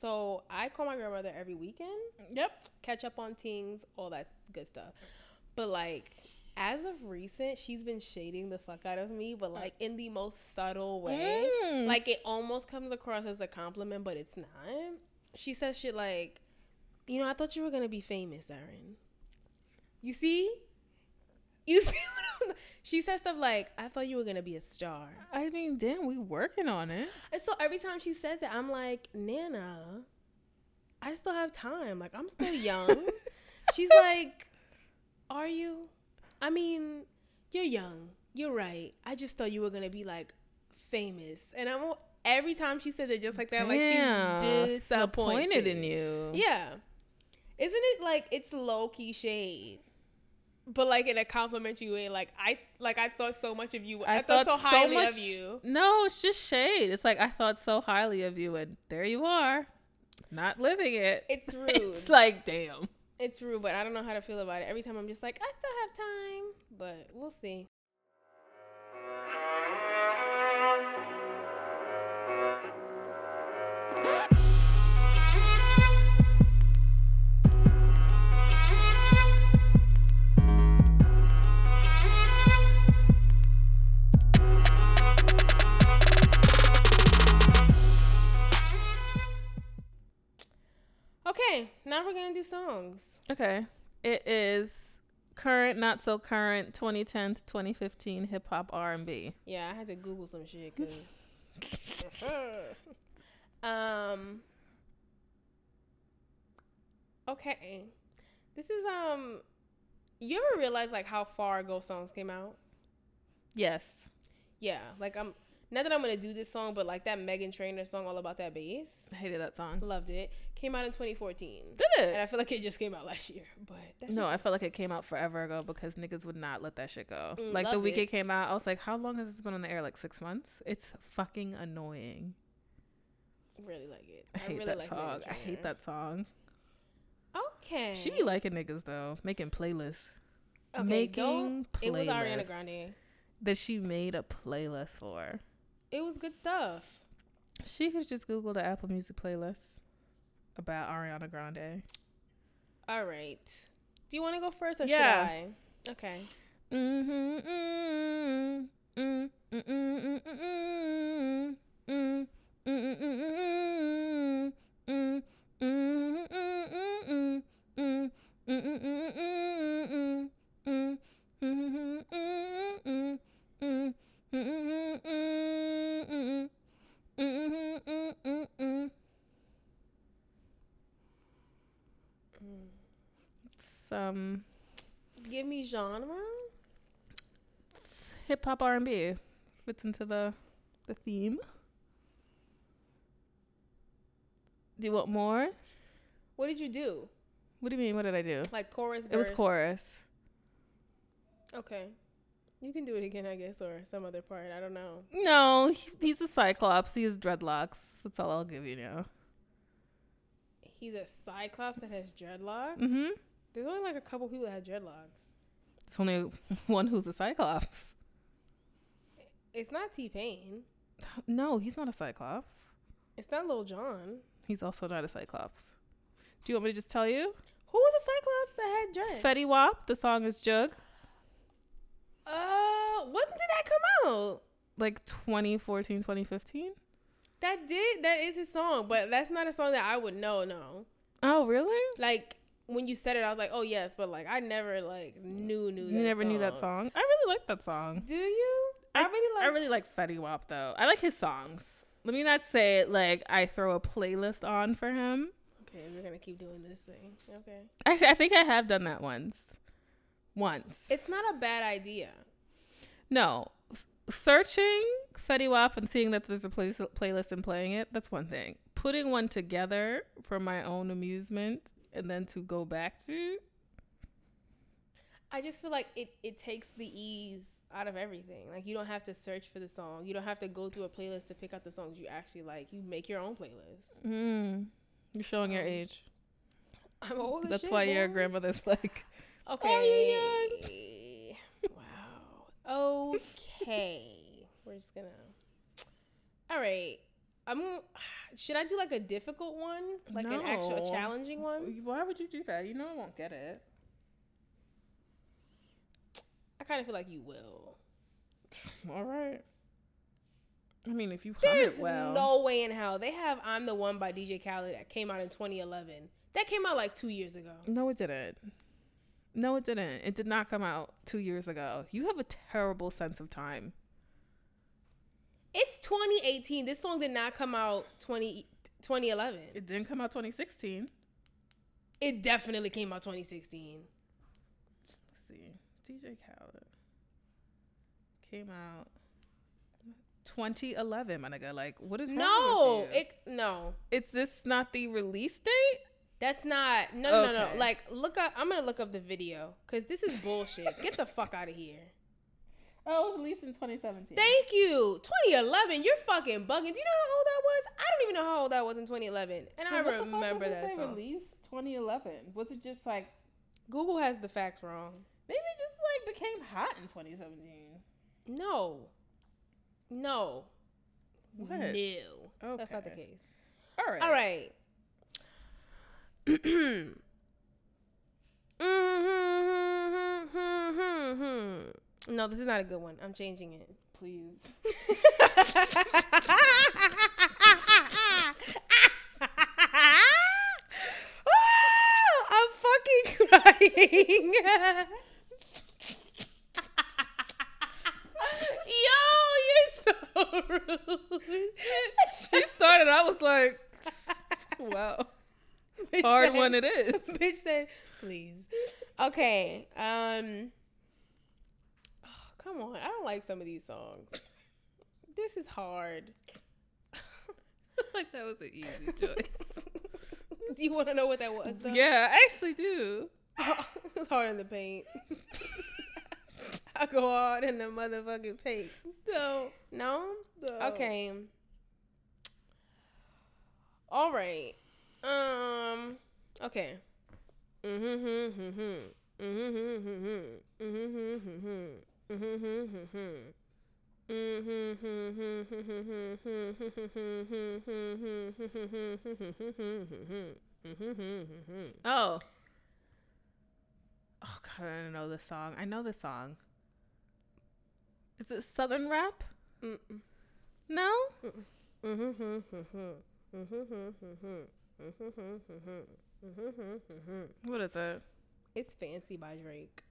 So I call my grandmother every weekend. Yep. Catch up on things, all that good stuff. But like, as of recent, she's been shading the fuck out of me, but like in the most subtle way. Mm. Like it almost comes across as a compliment, but it's not. She says shit like, you know, I thought you were gonna be famous, Erin. You see what I'm... She says stuff like, I thought you were gonna be a star. I mean, damn, we working on it. And so every time she says it, I'm like, Nana, I still have time. Like, I'm still young. She's like, are you? I mean, you're young. You're right. I just thought you were gonna be like famous. And I'm... every time she says it just like that, damn, like she's disappointed in you. Yeah. Isn't it like it's low-key shade? But like in a complimentary way, I thought so much of you. I thought so highly of you. No, it's just shade. It's like, I thought so highly of you, and there you are, not living it. It's rude. It's like, damn. It's rude, but I don't know how to feel about it. Every time I'm just like, I still have time, but we'll see. Okay, now we're gonna do songs. Okay, it is current, not so current, 2010 to 2015 hip hop R&B. Yeah, I had to Google some shit because. Okay, this is you ever realize like how far ago songs came out? Yes. Yeah, like I'm... not that I'm going to do this song, but like that Meghan Trainor song, All About That Bass. I hated that song. Loved it. Came out in 2014. Did it? And I feel like it just came out last year. But that... no, I felt like it came out forever ago because niggas would not let that shit go. Like the week it came out, I was like, how long has this been on the air? Like 6 months? It's fucking annoying. Really like it. I hate that song. I hate that song. Okay. She be liking niggas though. Making playlists. Okay, It was Ariana Grande. That she made a playlist for. It was good stuff. She could just Google the Apple Music playlist about Ariana Grande. All right. Do you want to go first or should I? Okay. Give me genre. It's hip hop R&B. Fits into the theme. Do you want more? What did you do? What do you mean? What did I do? Like chorus, verse. It was chorus. Okay. You can do it again, I guess, or some other part. I don't know. No, he's a cyclops. He has dreadlocks. That's all I'll give you now. He's a cyclops that has dreadlocks? Mm-hmm. There's only like a couple people that have dreadlocks. It's only one who's a cyclops. It's not T-Pain. No, he's not a cyclops. It's not Lil Jon. He's also not a cyclops. Do you want me to just tell you? Who was a cyclops that had dreads? Fetty Wap. The song is Jug. When did that come out? Like 2014, 2015? That is his song, but that's not a song that I would know, no. Oh, really? Like, when you said it, I was like, oh, yes, but like, I never like knew that song. You never knew that song? I really like that song. Do you? I really like Fetty Wap, though. I like his songs. Let me not say it like I throw a playlist on for him. Okay, we're going to keep doing this thing. Okay. Actually, I think I have done that once. It's not a bad idea. No. Searching Fetty Wap and seeing that there's a playlist and playing it, that's one thing. Putting one together for my own amusement and then to go back to... I just feel like it takes the ease out of everything. Like, you don't have to search for the song. You don't have to go through a playlist to pick out the songs you actually like. You make your own playlist. Mm. You're showing your age. I'm old as shit. That's why your grandmother's like... Okay. Wow. Okay. All right. Should I do like a difficult one? Like an actual challenging one? Why would you do that? You know I won't get it. I kind of feel like you will. All right. I mean, if you hum it well. There's no way in hell. They have I'm the One by DJ Khaled that came out in 2011. That came out like 2 years ago. No, it didn't. No, it didn't. It did not come out 2 years ago. You have a terrible sense of time. It's 2018. This song did not come out 2011. It didn't come out 2016. It definitely came out 2016. Let's see. DJ Khaled came out 2011, my nigga. Like, what is wrong with you? No. Is this not the release date? That's not. No. Like, look up. I'm going to look up the video because this is bullshit. Get the fuck out of here. Oh, it was released in 2017. Thank you. 2011. You're fucking bugging. Do you know how old I was? I don't even know how old I was in 2011. And I remember that song. Released 2011. Was it just like. Google has the facts wrong. Maybe it just like became hot in 2017. No. What? No. Okay. That's not the case. All right. No, this is not a good one. I'm changing it. Please. I'm fucking crying. Yo, you're so rude. She started. I was like, wow. Hard one it is. Bitch said, please. Okay. Come on. I don't like some of these songs. This is hard. Like that was an easy choice. Do you want to know what that was? Though? Yeah, I actually do. It's hard in the paint. I go hard in the motherfucking paint. No? Okay. All right. Okay. Oh. Oh God, I don't know this song. I know this song. Is it Southern rap? Mm-mm. No? Mm-mm. What is it? It's Fancy by Drake.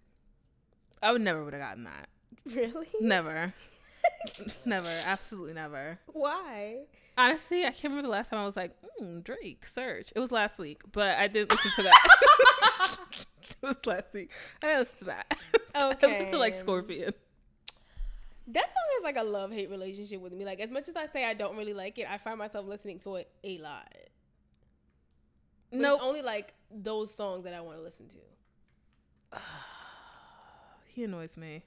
I would never have gotten that. Really? Never. Never. Absolutely never. Why? Honestly, I can't remember the last time I was like, Drake, search. It was last week, but I didn't listen to that. It was last week. I didn't listen to that. Okay. I listened to like Scorpion. That song has like a love-hate relationship with me. Like, as much as I say I don't really like it, I find myself listening to it a lot. But it's only like those songs that I want to listen to. He annoys me.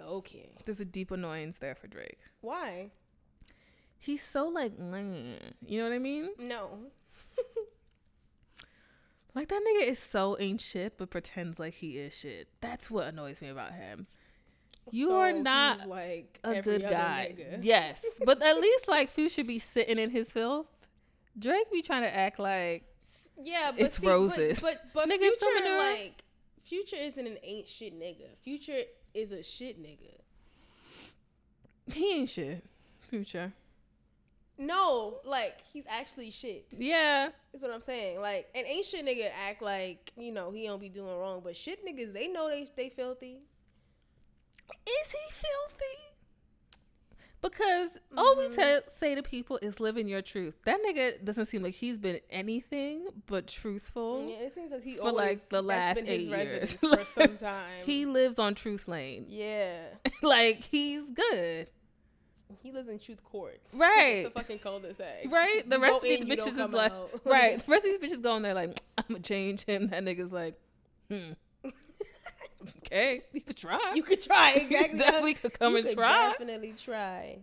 Okay. There's a deep annoyance there for Drake. Why? He's so like, you know what I mean? No. Like, that nigga is so ain't shit, but pretends like he is shit. That's what annoys me about him. You are not like a good guy. Nigga. Yes. But at least like Future be sitting in his filth. Drake be trying to act like it's roses. But nigga, Future, like, Future isn't an ain't shit nigga. Future is a shit nigga. He ain't shit. Future. No, like, he's actually shit. Yeah. That's what I'm saying. Like, an ain't shit nigga act like, you know, he don't be doing wrong. But shit niggas, they know they filthy. Is he filthy? Because all we say to people is live in your truth. That nigga doesn't seem like he's been anything but truthful. Yeah, it seems like he for always, like the last 8 years. For some time. He lives on Truth Lane. Yeah. Like, he's good. He lives in Truth Court. Right. It's a fucking cul-de-sac. Right? The rest of these bitches is like, right. The rest of these bitches going there like, I'm going to change him. That nigga's like, Okay, you could try. Exactly. Definitely could come and try. Definitely try.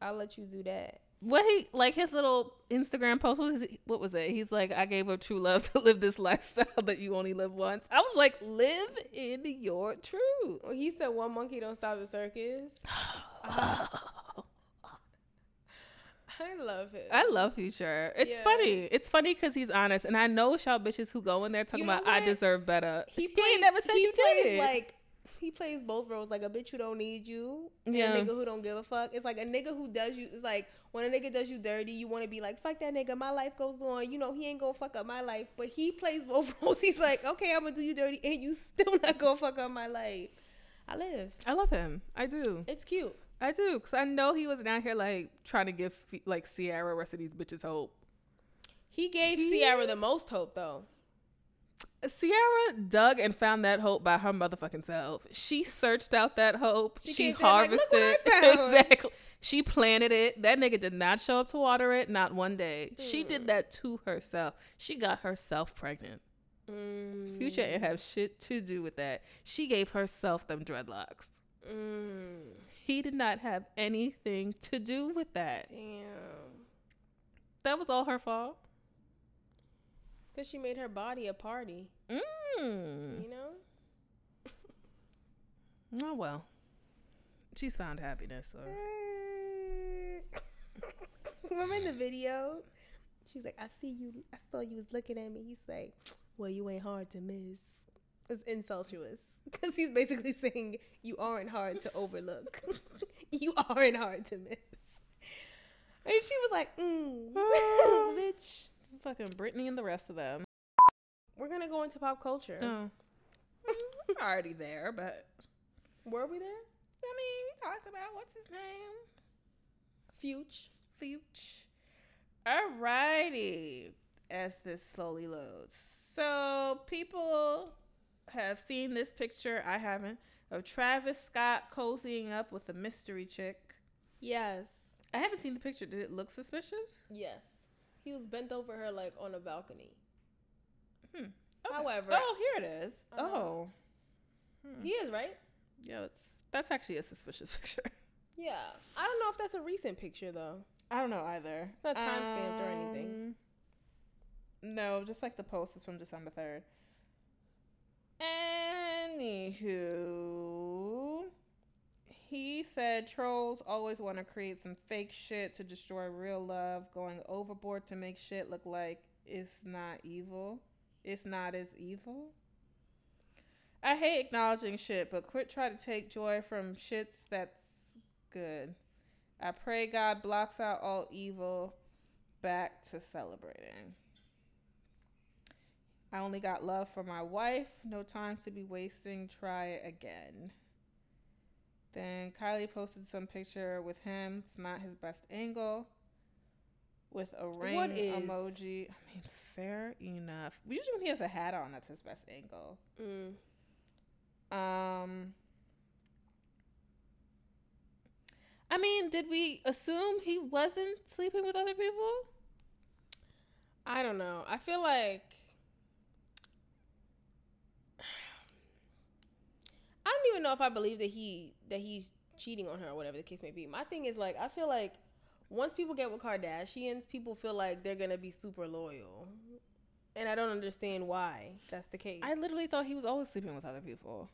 I'll let you do that. What he like his little Instagram post? What was it? He's like, I gave up true love to live this lifestyle that you only live once. I was like, live in your truth. He said, one monkey don't stop the circus. I love him. I love Future. It's funny. It's funny because he's honest. And I know y'all bitches who go in there talking about, what? I deserve better. He never said you did. Like, he plays both roles. Like, a bitch who don't need you and a nigga who don't give a fuck. It's like a nigga who does you. It's like when a nigga does you dirty, you want to be like, fuck that nigga. My life goes on. You know, he ain't going to fuck up my life. But he plays both roles. He's like, okay, I'm going to do you dirty and you still not going to fuck up my life. I love him. I do. It's cute. I do, because I know he was down here, like, trying to give, like, Ciara, rest of these bitches, hope. He gave Ciara the most hope, though. Ciara dug and found that hope by her motherfucking self. She searched out that hope. She harvested it. Exactly. She planted it. That nigga did not show up to water it, not one day. She did that to herself. She got herself pregnant. Future ain't have shit to do with that. She gave herself them dreadlocks. He did not have anything to do with that. Damn. That was all her fault. It's because she made her body a party. You know? Oh, well. She's found happiness. So. Remember in the video? She was like, I see you. I saw you was looking at me. He's like, well, you ain't hard to miss. It's insultuous because he's basically saying you aren't hard to overlook. You aren't hard to miss. And she was like, bitch. Fucking Britney and the rest of them. We're going to go into pop culture. Oh. We're already there, but... Were we there? I mean, we talked about what's his name? Future. All righty. As this slowly loads. So, people... have seen this picture, I haven't, of Travis Scott cozying up with a mystery chick. Yes. I haven't seen the picture. Did it look suspicious? Yes. He was bent over her, like, on a balcony. Okay. However. Oh, here it is. Oh. He is, right? Yeah, that's actually a suspicious picture. Yeah. I don't know if that's a recent picture, though. I don't know either. It's not timestamped or anything. No, just like the post is from December 3rd. Anywho, he said trolls always want to create some fake shit to destroy real love, going overboard to make shit look like it's not evil. It's not as evil. I hate acknowledging shit, but quit trying to take joy from shits that's good. I pray God blocks out all evil. Back to celebrating. I only got love for my wife. No time to be wasting. Try again. Then Kylie posted some picture with him. It's not his best angle. With a ring emoji. I mean, fair enough. Usually when he has a hat on, that's his best angle. I mean, did we assume he wasn't sleeping with other people? I don't know. I feel like... I don't even know if I believe that he's cheating on her or whatever the case may be. My thing is, like, I feel like once people get with Kardashians, people feel like they're going to be super loyal. And I don't understand why that's the case. I literally thought he was always sleeping with other people.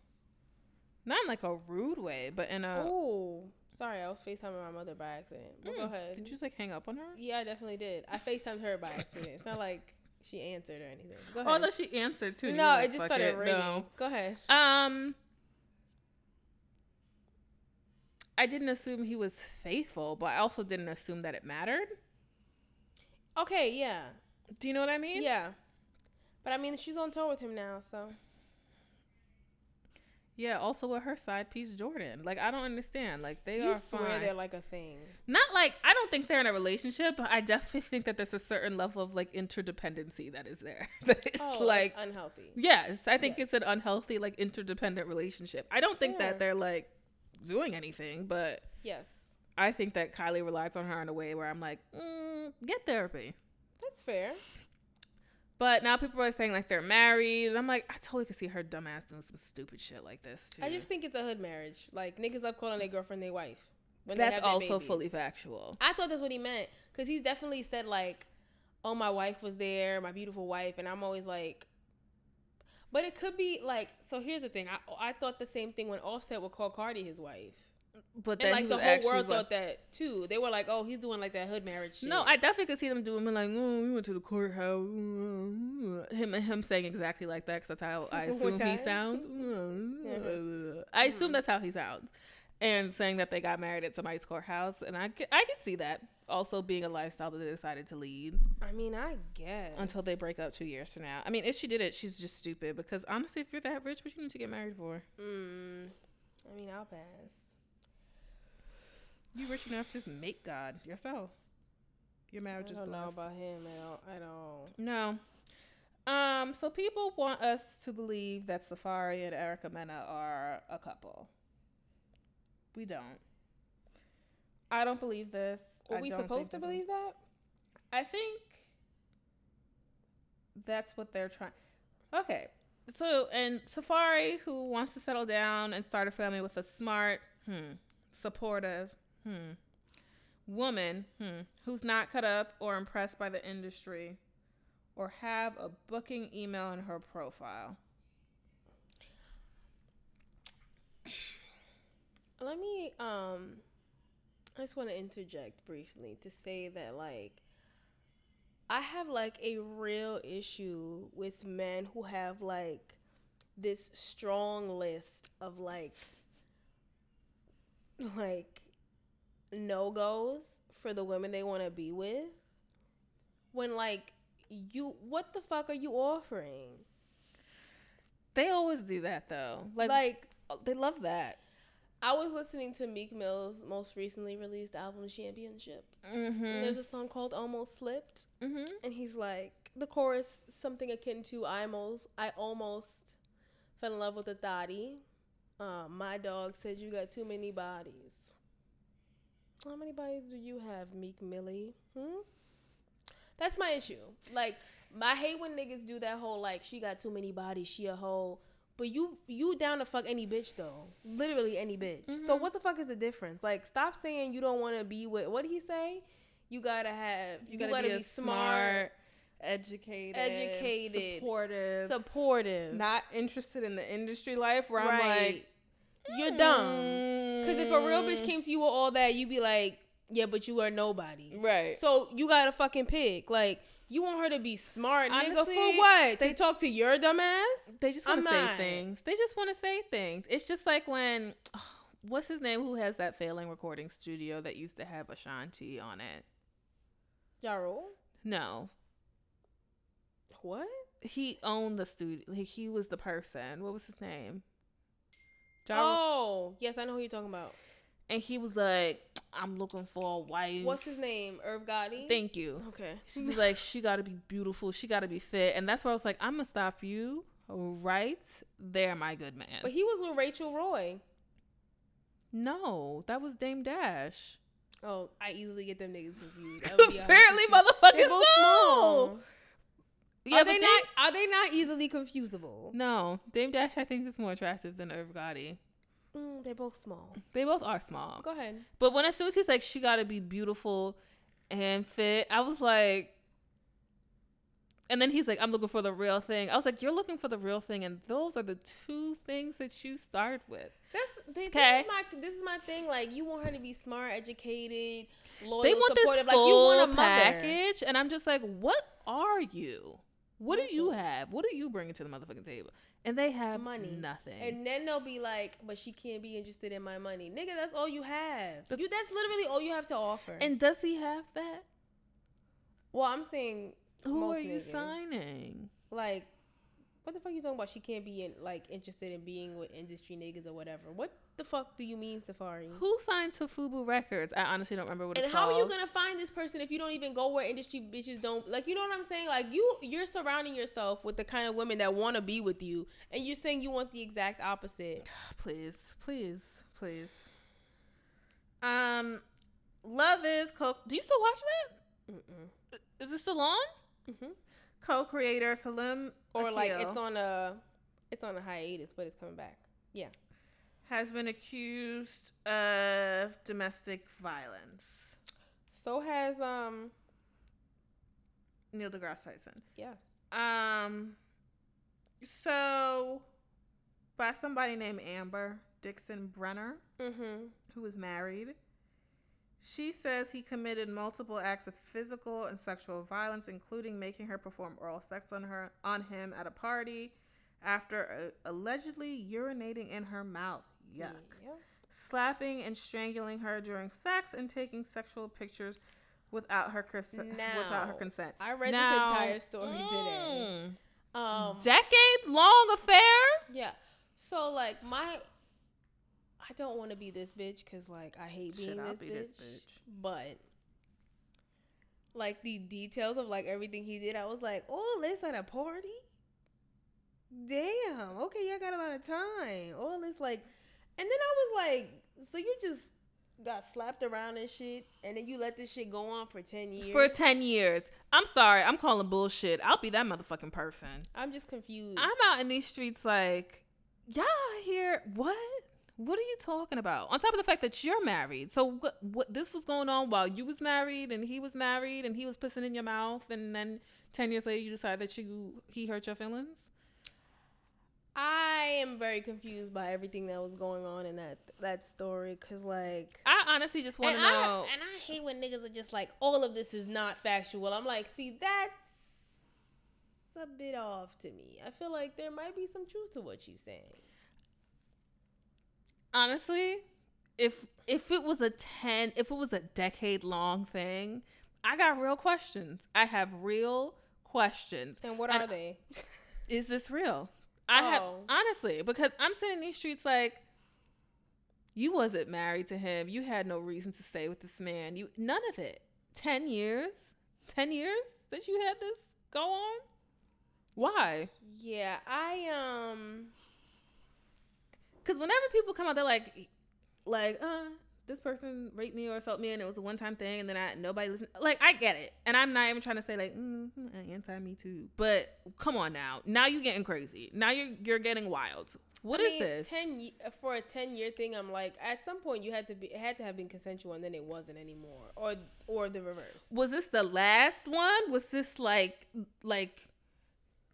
Not in, like, a rude way, but in a... Oh, sorry. I was FaceTiming my mother by accident. Well, go ahead. Did you just, like, hang up on her? Yeah, I definitely did. I FaceTimed her by accident. It's not like... she answered or anything. Go ahead. Although she answered too. No, it just started ringing. No. Go ahead. I didn't assume he was faithful, but I also didn't assume that it mattered. Okay, yeah. Do you know what I mean? Yeah. But I mean, she's on tour with him now, so. Yeah, also with her side piece, Jordan. Like, I don't understand. Like, they are fine. You swear they're like a thing. Not like, I don't think they're in a relationship, but I definitely think that there's a certain level of, like, interdependency that is there. That it's like unhealthy. Yes, I think it's an unhealthy, like, interdependent relationship. I don't think that they're, like, doing anything, but yes, I think that Kylie relies on her in a way where I'm like, get therapy. That's fair. But now people are saying, like, they're married. And I'm like, I totally could see her dumb ass doing some stupid shit like this, too. I just think it's a hood marriage. Like, niggas love calling their girlfriend their wife. That's also fully factual. I thought that's what he meant. Because he's definitely said, like, oh, my wife was there, my beautiful wife. And I'm always like... But it could be, like... So here's the thing. I thought the same thing when Offset would call Cardi his wife. But and like the whole world thought that too. They were like, "Oh, he's doing like that hood marriage shit." No, I definitely could see them doing like, "Oh, we went to the courthouse." Him saying exactly like that because that's how I assume he sounds. I assume that's how he sounds, and saying that they got married at somebody's courthouse, and I could see that also being a lifestyle that they decided to lead. I mean, I guess until they break up 2 years from now. I mean, if she did it, she's just stupid because honestly, if you're that rich, what you need to get married for? I mean, I'll pass. You rich enough, just make God yourself. Your marriage is blessed. I don't know about him at all. No. So people want us to believe that Safaree and Erica Mena are a couple. We don't. I don't believe this. Are we supposed to believe that? I think that's what they're trying. Okay. So, and Safaree, who wants to settle down and start a family with a smart, supportive, woman who's not cut up or impressed by the industry or have a booking email in her profile. Let me I just want to interject briefly to say that like I have like a real issue with men who have like this strong list of like no-goes for the women they want to be with when like you what the fuck are you offering? They always do that though. Like they love that. I was listening to Meek Mill's most recently released album Championships. And there's a song called Almost Slipped. And he's like the chorus something akin to I almost fell in love with a thotty. My dog said you got too many bodies. How many bodies do you have, Meek Millie? That's my issue. Like, I hate when niggas do that whole, like, she got too many bodies, she a hoe. But you down to fuck any bitch, though. Literally any bitch. So what the fuck is the difference? Like, stop saying you don't want to be with, what did he say? You gotta be smart. Educated, supportive, not interested in the industry life where right. I'm like, you're dumb. Because if a real bitch came to you with all that, you'd be like, yeah, but you are nobody. Right. So you got to fucking pick. Like, you want her to be smart, honestly, nigga, for what? They talk to your dumb ass? They just want to say things. They just want to say things. It's just like when, what's his name? Who has that failing recording studio that used to have Ashanti on it? Ja Rule? No. What? He owned the studio. He was the person. What was his name? Oh, yes, I know who you're talking about. And he was like, I'm looking for a wife. What's his name? Irv Gotti? Thank you. Okay. She was like, she got to be beautiful. She got to be fit. And that's where I was like, I'm going to stop you right there, my good man. But he was with Rachel Roy. No, that was Dame Dash. Oh, I easily get them niggas confused. Apparently, motherfuckers know. Yeah, are they not easily confusable? No. Dame Dash, I think, is more attractive than Irv Gotti. They're both small. They both are small. Go ahead. But when as soon as he's like, she got to be beautiful and fit, I was like... And then he's like, I'm looking for the real thing. I was like, you're looking for the real thing, and those are the two things that you start with. This is my thing. Like, you want her to be smart, educated, loyal, they want supportive. This full like, you want a package, and I'm just like, what are you? What do you have? What are you bringing to the motherfucking table? And they have money, nothing. And then they'll be like, but she can't be interested in my money. Nigga, that's all you have. That's literally all you have to offer. And does he have that? Well, I'm saying who are you niggas signing? Like, what the fuck are you talking about? She can't be interested in being with industry niggas or whatever. What the fuck do you mean, Safaree? Who signed to Fubu Records? I honestly don't remember what it's called. And how are you gonna find this person if you don't even go where industry bitches don't? Like, you know what I'm saying? Like, you're surrounding yourself with the kind of women that want to be with you, and you're saying you want the exact opposite. Please, please, please. Love is co. Do you still watch that? Is it still on? Co-creator Salim or Akil, like it's on a hiatus, but it's coming back. Yeah, has been accused of domestic violence. So has Neil deGrasse Tyson. Yes. So by somebody named Amber. Dixon Brenner, who was married. She says he committed multiple acts of physical and sexual violence, including making her perform oral sex on him at a party after allegedly urinating in her mouth. Yuck. Yeah. Slapping and strangling her during sex and taking sexual pictures without her consent. I read this entire story today. Decade-long affair? Yeah. So, like, I don't want to be this bitch because, like, I hate being this bitch. But, like, the details of, like, everything he did, I was like, oh, this at a party? Damn. Okay, y'all got a lot of time. Oh, this, like... And then I was like, so you just got slapped around and shit, and then you let this shit go on for 10 years? For 10 years. I'm sorry. I'm calling bullshit. I'll be that motherfucking person. I'm just confused. I'm out in these streets like, y'all here, what? What are you talking about? On top of the fact that you're married. So what this was going on while you was married, and he was pissing in your mouth, and then 10 years later you decide that he hurt your feelings? I am very confused by everything that was going on in that story, cause like I honestly just want to know. And I hate when niggas are just like, all of this is not factual. I'm like, see, that's a bit off to me. I feel like there might be some truth to what she's saying. Honestly, if it was a decade long thing, I got real questions. I have real questions. And what are they? Is this real? Honestly, because I'm sitting in these streets like, you wasn't married to him. You had no reason to stay with this man. None of it. 10 years that you had this go on? Why? Yeah, because whenever people come out, they're like, this person raped me or assaulted me and it was a one-time thing and then nobody listened. Like, I get it. And I'm not even trying to say like, anti-me too. But come on now. Now you're getting crazy. Now you're getting wild. What is this? 10 for a 10-year thing, I'm like, at some point you had to have been consensual and then it wasn't anymore. Or the reverse. Was this the last one? Was this like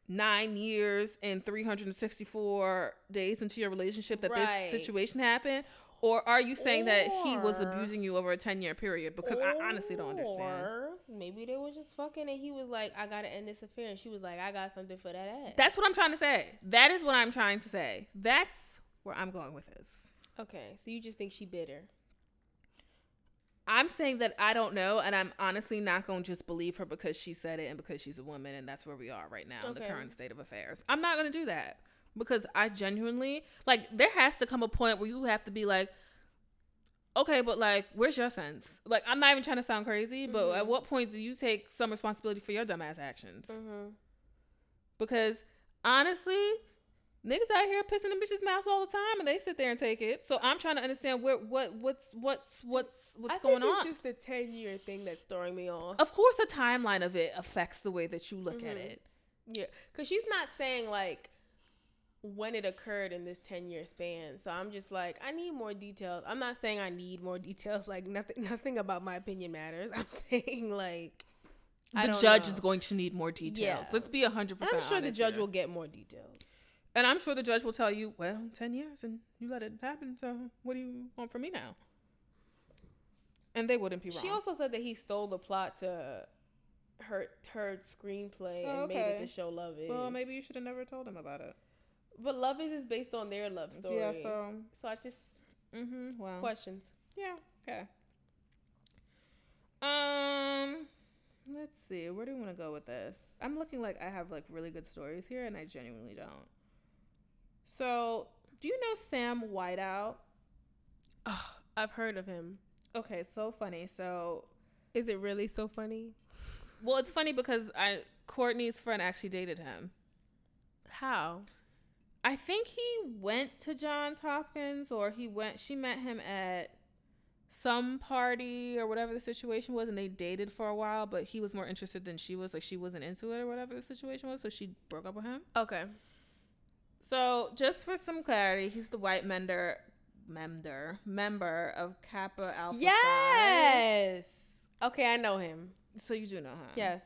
9 years and 364 days into your relationship that this situation happened? Or are you saying that he was abusing you over a 10-year period? Because I honestly don't understand. Or maybe they were just fucking and he was like, I got to end this affair. And she was like, I got something for that ass. That's what I'm trying to say. That is what I'm trying to say. That's where I'm going with this. Okay. So you just think she bitter. I'm saying that I don't know. And I'm honestly not going to just believe her because she said it and because she's a woman. And that's where we are right now in the current state of affairs. I'm not going to do that. Because I genuinely, like, there has to come a point where you have to be like, okay, but, like, where's your sense? Like, I'm not even trying to sound crazy, but at what point do you take some responsibility for your dumbass actions? Because, honestly, niggas out here pissing in bitches' mouths all the time, and they sit there and take it. So I'm trying to understand what's going on. I think it's just the 10-year thing that's throwing me off. Of course, the timeline of it affects the way that you look at it. Yeah, because she's not saying, like, when it occurred in this 10-year span. So I'm just like, I need more details. I'm not saying I need more details. Like, nothing about my opinion matters. I'm saying, like, I don't know. The judge is going to need more details. Yeah. Let's be 100% honest. I'm sure the judge will get more details. And I'm sure the judge will tell you, well, 10 years and you let it happen. So what do you want from me now? And they wouldn't be wrong. She also said that he stole the plot to her screenplay and made it the show Love Is. Well, maybe you should have never told him about it. But Love Is based on their love story. Yeah, so I just questions. Yeah, okay. Let's see. Where do we want to go with this? I'm looking like I have like really good stories here, and I genuinely don't. So, do you know Sam Whitehouse? Oh, I've heard of him. Okay, so funny. So, is it really so funny? Well, it's funny because Courtney's friend actually dated him. How? I think he went to Johns Hopkins she met him at some party or whatever the situation was, and they dated for a while, but he was more interested than she was. Like, she wasn't into it or whatever the situation was, so she broke up with him. Okay. So just for some clarity, he's the white member of Kappa Alpha Phi. Okay, I know him. So you do know him. Yes.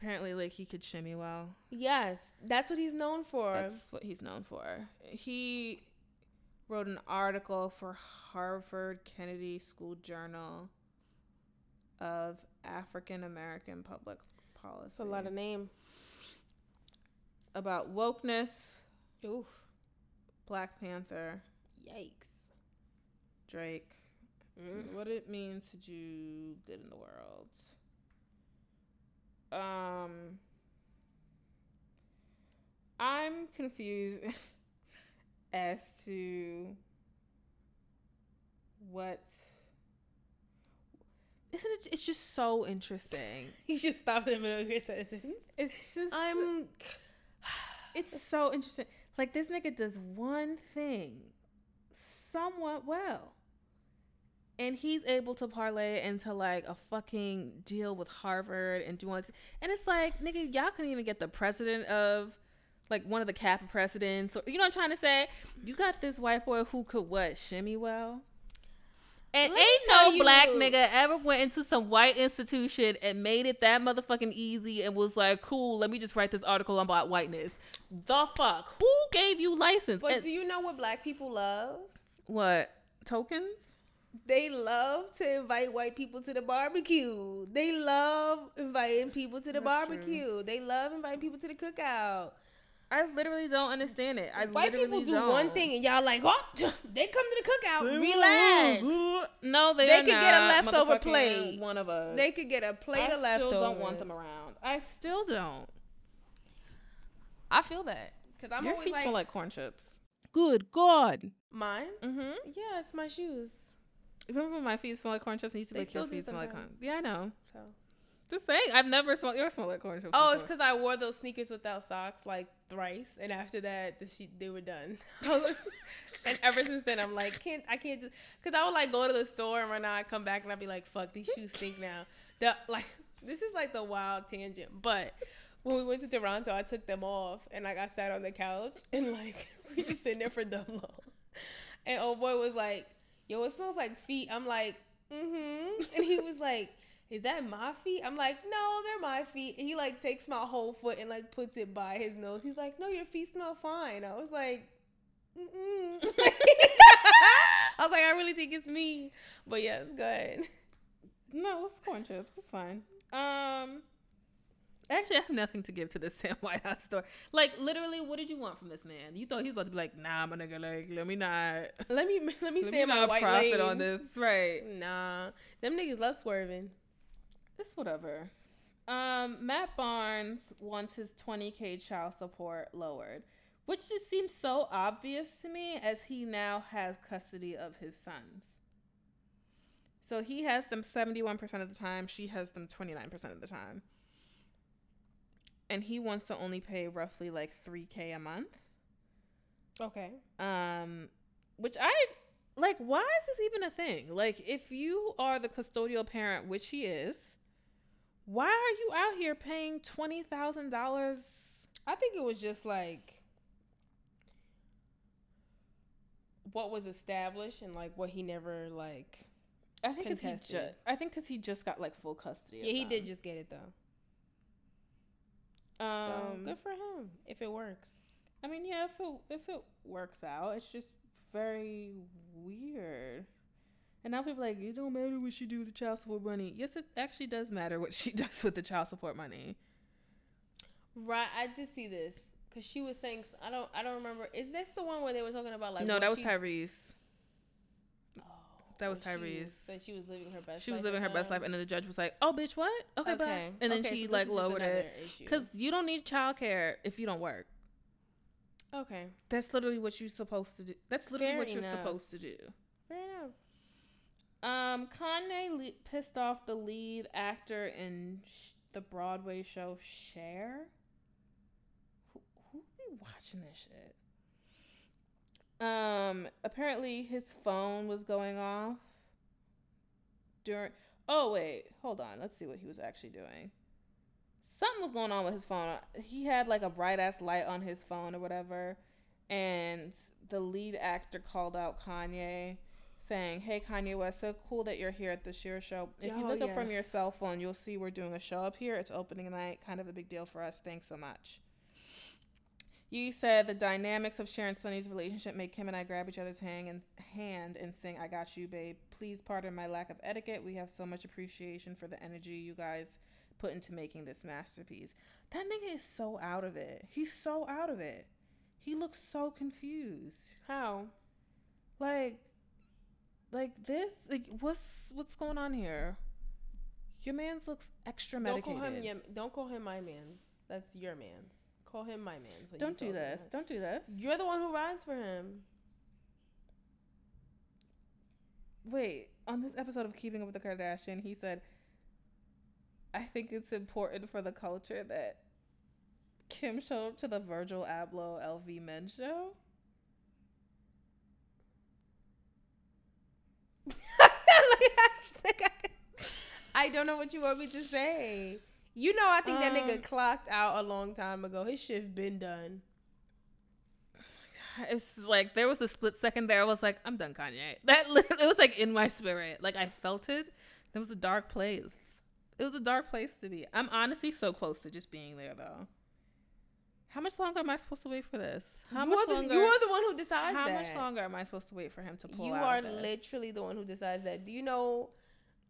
apparently, like, he could shimmy well. Yes, that's what he's known for. That's what he's known for. He wrote an article for Harvard Kennedy School Journal of African American Public Policy. That's a lot of name. About wokeness. Oof. Black Panther. Yikes. Drake. Mm. What it means to do good in the world. I'm confused as to what. Isn't it? It's just so interesting. You should stop in the middle of your sentence. It's just. It's so interesting. Like, this nigga does one thing somewhat well, and he's able to parlay into, like, a fucking deal with Harvard and do all this. And it's like, nigga, y'all couldn't even get the president of, like, one of the Kappa presidents. Or, you know what I'm trying to say? You got this white boy who could, what, shimmy well? And ain't no black nigga ever went into some white institution and made it that motherfucking easy and was like, cool, let me just write this article about whiteness. The fuck? Who gave you license? But do you know what black people love? What? Tokens? They love to invite white people to the barbecue. They love inviting people to the barbecue. True. They love inviting people to the cookout. I literally don't understand it. White people do one thing and y'all like, oh, they come to the cookout. Relax. No, they could get a leftover plate. One of us. They could get a plate of leftovers. I still don't want them around. I still don't. I feel that because I'm always like, your feet smell like corn chips. Good God. Mine? Mm-hmm. Yeah, it's my shoes. Remember when my feet smell like corn chips? I used to be like, your feet smell like corn chips. Yeah, I know. So, just saying, I've never smelled your smell like corn chips. Oh, before. It's because I wore those sneakers without socks like thrice, and after that, they were done. And ever since then, I'm like, I can't just because I would like go to the store and right now I come back and I'd be like, fuck, these shoes stink now. This is like the wild tangent, but when we went to Toronto, I took them off and like I sat on the couch and like we just sitting there for dumb long, and old boy was like, yo, it smells like feet. I'm like, mm-hmm. And he was like, is that my feet? I'm like, no, they're my feet. And he, like, takes my whole foot and, like, puts it by his nose. He's like, no, your feet smell fine. I was like, mm-mm. I was like, I really think it's me. But, yeah, it's good. No, it's corn chips. It's fine. Actually, I have nothing to give to this Sam Whitehouse story. Like, literally, what did you want from this man? You thought he was about to be like, nah, my nigga, like, let me stay in my white lane. Profit on this, right? Nah, them niggas love swerving. It's whatever. Matt Barnes wants his $20,000 child support lowered, which just seems so obvious to me as he now has custody of his sons. So he has them 71% of the time. She has them 29% of the time. And he wants to only pay roughly like $3,000 a month. Okay. Which I like, why is this even a thing? Like, if you are the custodial parent, which he is, why are you out here paying $20,000? I think it was just like what was established and like what he never like. I think contested. I think because he just got like full custody. Yeah, he did just get it though. So good for him if it works. I mean, yeah, if it works out, it's just very weird. And now people are like, it don't matter what she do with the child support money. Yes, it actually does matter what she does with the child support money. Right, I did see this because she was saying, I don't remember. Is this the one where they were talking about like? No, that was Tyrese. That was Tyrese. That she was living her best life. She was living her best life. And then the judge was like, oh, bitch, what? Okay, bye. And then she like lowered it. Because you don't need childcare if you don't work. Okay. That's literally what you're supposed to do. That's literally what you're supposed to do. Fair enough. Kanye pissed off the lead actor in the Broadway show Cher. Who be watching this shit? Apparently his phone was going off during, oh wait, hold on. Let's see what he was actually doing. Something was going on with his phone. He had like a bright ass light on his phone or whatever. And the lead actor called out Kanye saying, hey, Kanye West, so cool that you're here at this year's show. If you look up from your cell phone, you'll see we're doing a show up here. It's opening night, kind of a big deal for us. Thanks so much. You said the dynamics of Cher and Sonny's relationship make Kim and I grab each other's hand and sing, I got you, babe. Please pardon my lack of etiquette. We have so much appreciation for the energy you guys put into making this masterpiece. That nigga is so out of it. He's so out of it. He looks so confused. How? Like this? Like, what's going on here? Your man's looks extra medicated. Don't call him my man's. That's your man's. Call him my man's. Don't do this. Don't do this. You're the one who rides for him. Wait, on this episode of Keeping Up with the Kardashians, he said, I think it's important for the culture that Kim showed up to the Virgil Abloh LV Men's show. I don't know what you want me to say. You know, I think that nigga clocked out a long time ago. His shit's been done. It's like there was a split second there. I was like, I'm done, Kanye. It was like in my spirit. Like I felt it. It was a dark place. It was a dark place to be. I'm honestly so close to just being there, though. How much longer am I supposed to wait for this? You are the one who decides that. How much longer am I supposed to wait for him to pull out of this? You are literally the one who decides that. Do you know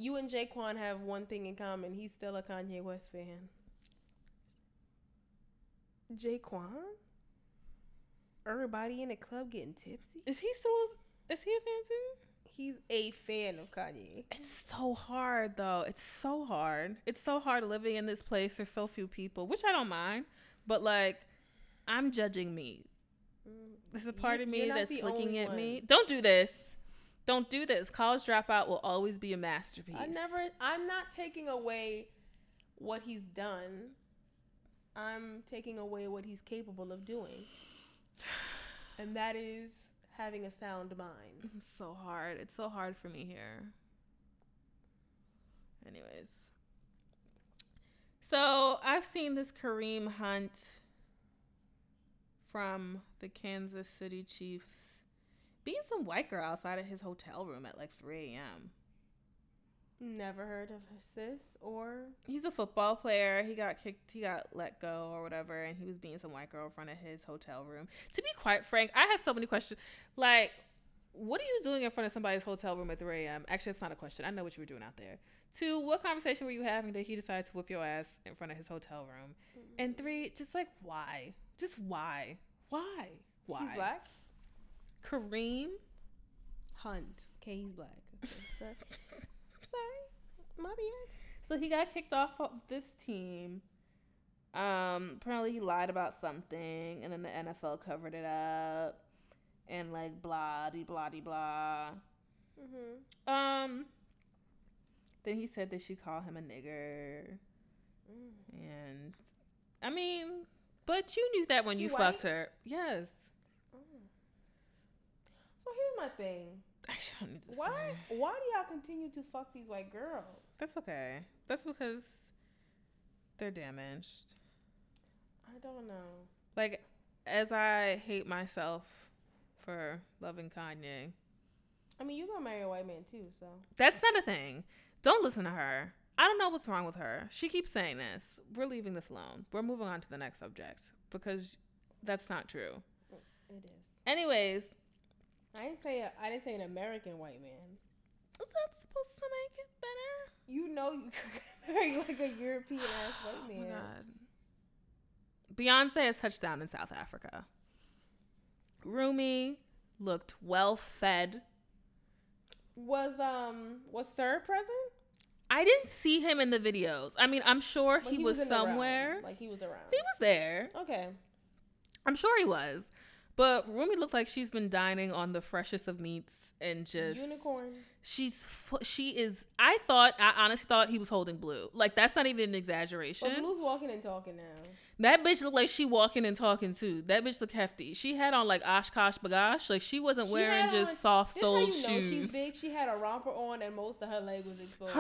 you and Jaquan have one thing in common? He's still a Kanye West fan. Jaquan? Everybody in the club getting tipsy? Is he a fan too? He's a fan of Kanye. It's so hard, though. It's so hard living in this place. There's so few people, which I don't mind. But, like, I'm judging me. There's a part of me that's looking at me. Don't do this. Don't do this. College Dropout will always be a masterpiece. I'm not taking away what he's done. I'm taking away what he's capable of doing. And that is having a sound mind. It's so hard. It's so hard for me here. Anyways. So I've seen this Kareem Hunt from the Kansas City Chiefs being some white girl outside of his hotel room at like 3 a.m. Never heard of her, sis. Or he's a football player. He got kicked. He got let go or whatever, and he was being some white girl in front of his hotel room. To be quite frank, I have so many questions. Like, what are you doing in front of somebody's hotel room at 3 a.m.? Actually, it's not a question. I know what you were doing out there. 2, what conversation were you having that he decided to whip your ass in front of his hotel room? Mm-hmm. And 3, just like why? Just why? Why? Why? He's black. Kareem Hunt. Okay, he's black. Okay, so. So he got kicked off of this team. Apparently he lied about something, and then the NFL covered it up, and like blah de blah de blah. Mm-hmm. Then he said that she called him a nigger, and I mean, but you knew that when she fucked her. Yes. Oh. So here's my thing. I don't need this. Why do y'all continue to fuck these white girls? That's okay. That's because they're damaged. I don't know. Like, as I hate myself for loving Kanye. I mean, you're gonna marry a white man too, so. That's not a thing. Don't listen to her. I don't know what's wrong with her. She keeps saying this. We're leaving this alone. We're moving on to the next subject because that's not true. It is. Anyways. I didn't say an American white man. Is that supposed to make it better? You know you could marry like a European ass white man. Oh my God. Beyonce has touched down in South Africa. Rumi looked well fed. Was Sir present? I didn't see him in the videos. I mean, I'm sure he was somewhere. Like he was around. He was there. Okay. I'm sure he was. But Rumi looks like she's been dining on the freshest of meats and just unicorn. She is. I honestly thought he was holding Blue. Like that's not even an exaggeration. But Blue's walking and talking now. That bitch looked like she walking and talking too. That bitch looked hefty. She had on like Oshkosh Bagosh. Like she wasn't wearing just soft-soled shoes. She's big. She had a romper on and most of her leg was exposed.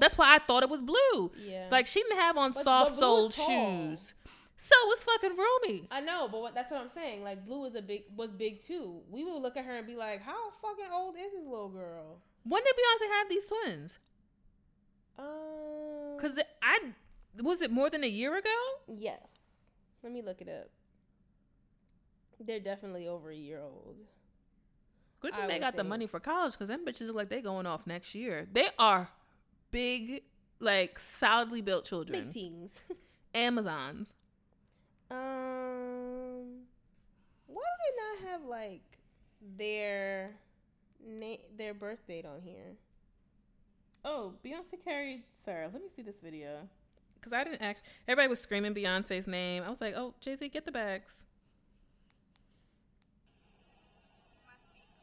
That's why I thought it was Blue. Yeah. Like she didn't have on soft-soled shoes. So was fucking Rumi. I know, but that's what I'm saying. Like, Blue was big too. We would look at her and be like, how fucking old is this little girl? When did Beyonce have these twins? Because was it more than a year ago? Yes. Let me look it up. They're definitely over a year old. Good thing they got the money for college, because them bitches look like they going off next year. They are big, like, solidly built children. Big teens. Amazons. Why do they not have, like, their birth date on here? Oh, Beyonce carried Sir. Let me see this video. Because I didn't actually... Everybody was screaming Beyonce's name. I was like, oh, Jay-Z, get the bags.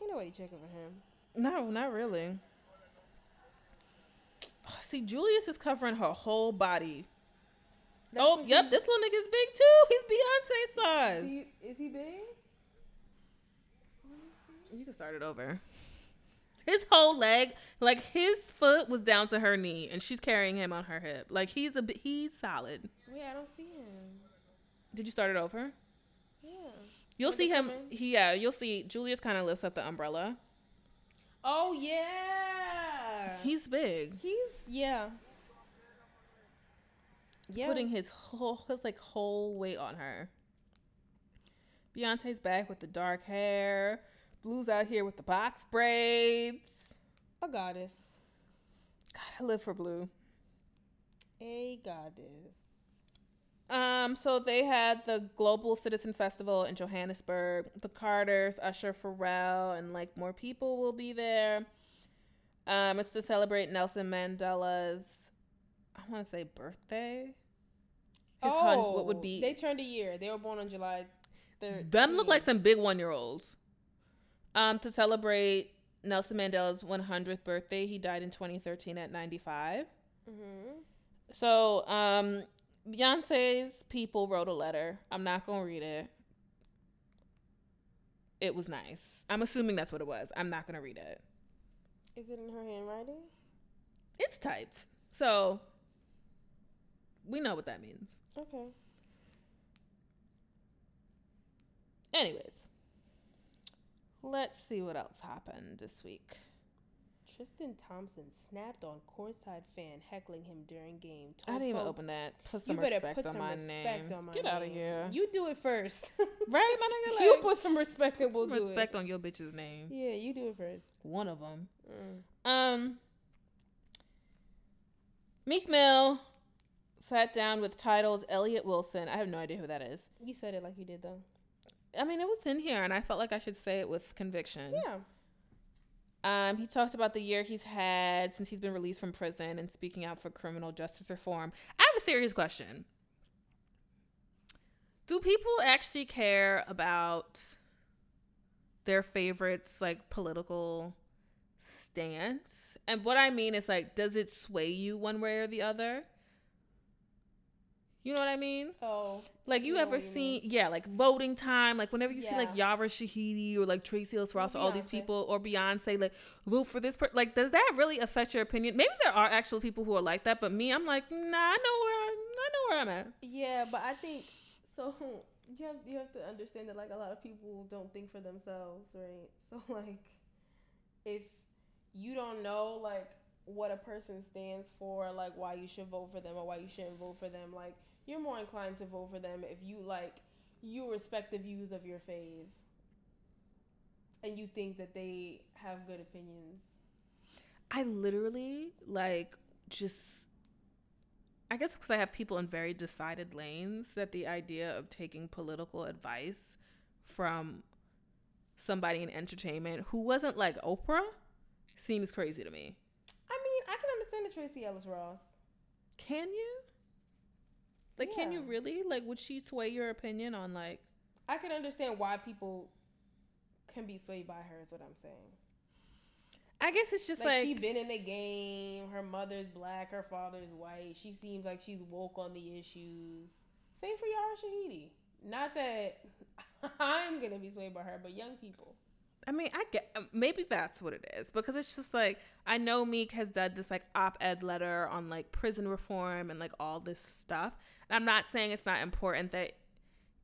Ain't nobody checking for him. No, not really. Oh, see, Julius is covering her whole body. That's this little nigga's big, too. He's Beyonce size. Is he big? You can start it over. His whole leg, like his foot was down to her knee, and she's carrying him on her hip. Like he's solid. Yeah, I don't see him. Did you start it over? Yeah. You'll see him. Yeah, you'll see. Julius kind of lifts up the umbrella. Oh yeah. He's big. He's putting his whole weight on her. Beyonce's back with the dark hair. Blue's out here with the box braids. A goddess. God, I live for Blue. A goddess. So they had the Global Citizen Festival in Johannesburg. The Carters, Usher, Pharrell, and like more people will be there. It's to celebrate Nelson Mandela's, I want to say, birthday. They turned a year. They were born on July 3rd. Them look like some big 1-year-olds. To celebrate Nelson Mandela's 100th birthday. He died in 2013 at 95. Mm-hmm. So Beyonce's people wrote a letter. I'm not going to read it. It was nice. I'm assuming that's what it was. I'm not going to read it. Is it in her handwriting? It's typed. So we know what that means. Okay. Anyways. Let's see what else happened this week. Tristan Thompson snapped on courtside fan heckling him during game. I didn't even open that. Put some respect on my name. Get out of here. You do it first. Right, my nigga? Like, you put some respect and we'll do it. Put some respect on your bitch's name. Yeah, you do it first. One of them. Mm. Meek Mill sat down with Title's Elliot Wilson. I have no idea who that is. You said it like you did, though. I mean, it was in here, and I felt like I should say it with conviction. Yeah. He talked about the year he's had since he's been released from prison and speaking out for criminal justice reform. I have a serious question. Do people actually care about their favorites, like, political stance? And what I mean is, like, does it sway you one way or the other? You know what I mean? Oh. Like, you ever seen, like, voting time. Like, whenever you see, like, Yara Shahidi or, like, Tracee Ellis Ross or all these people or Beyonce, like, vote for this person. Like, does that really affect your opinion? Maybe there are actual people who are like that, but me, I'm like, nah, I know where I'm at. Yeah, but I think, so, you have to understand that, like, a lot of people don't think for themselves, right? So, like, if you don't know, like, what a person stands for, like, why you should vote for them or why you shouldn't vote for them, like, you're more inclined to vote for them if you, like, you respect the views of your fave and you think that they have good opinions. I literally, like, just, I guess because I have people in very decided lanes, that the idea of taking political advice from somebody in entertainment who wasn't like Oprah seems crazy to me. I mean, I can understand the Tracee Ellis Ross. Can you? Like, can you really? Like, would she sway your opinion on, like... I can understand why people can be swayed by her is what I'm saying. I guess it's just, like... She's been in the game. Her mother's black. Her father's white. She seems like she's woke on the issues. Same for Yara Shahidi. Not that I'm going to be swayed by her, but young people. I mean, I get, maybe that's what it is, because it's just like, I know Meek has done this like op-ed letter on like prison reform and like all this stuff. And I'm not saying it's not important that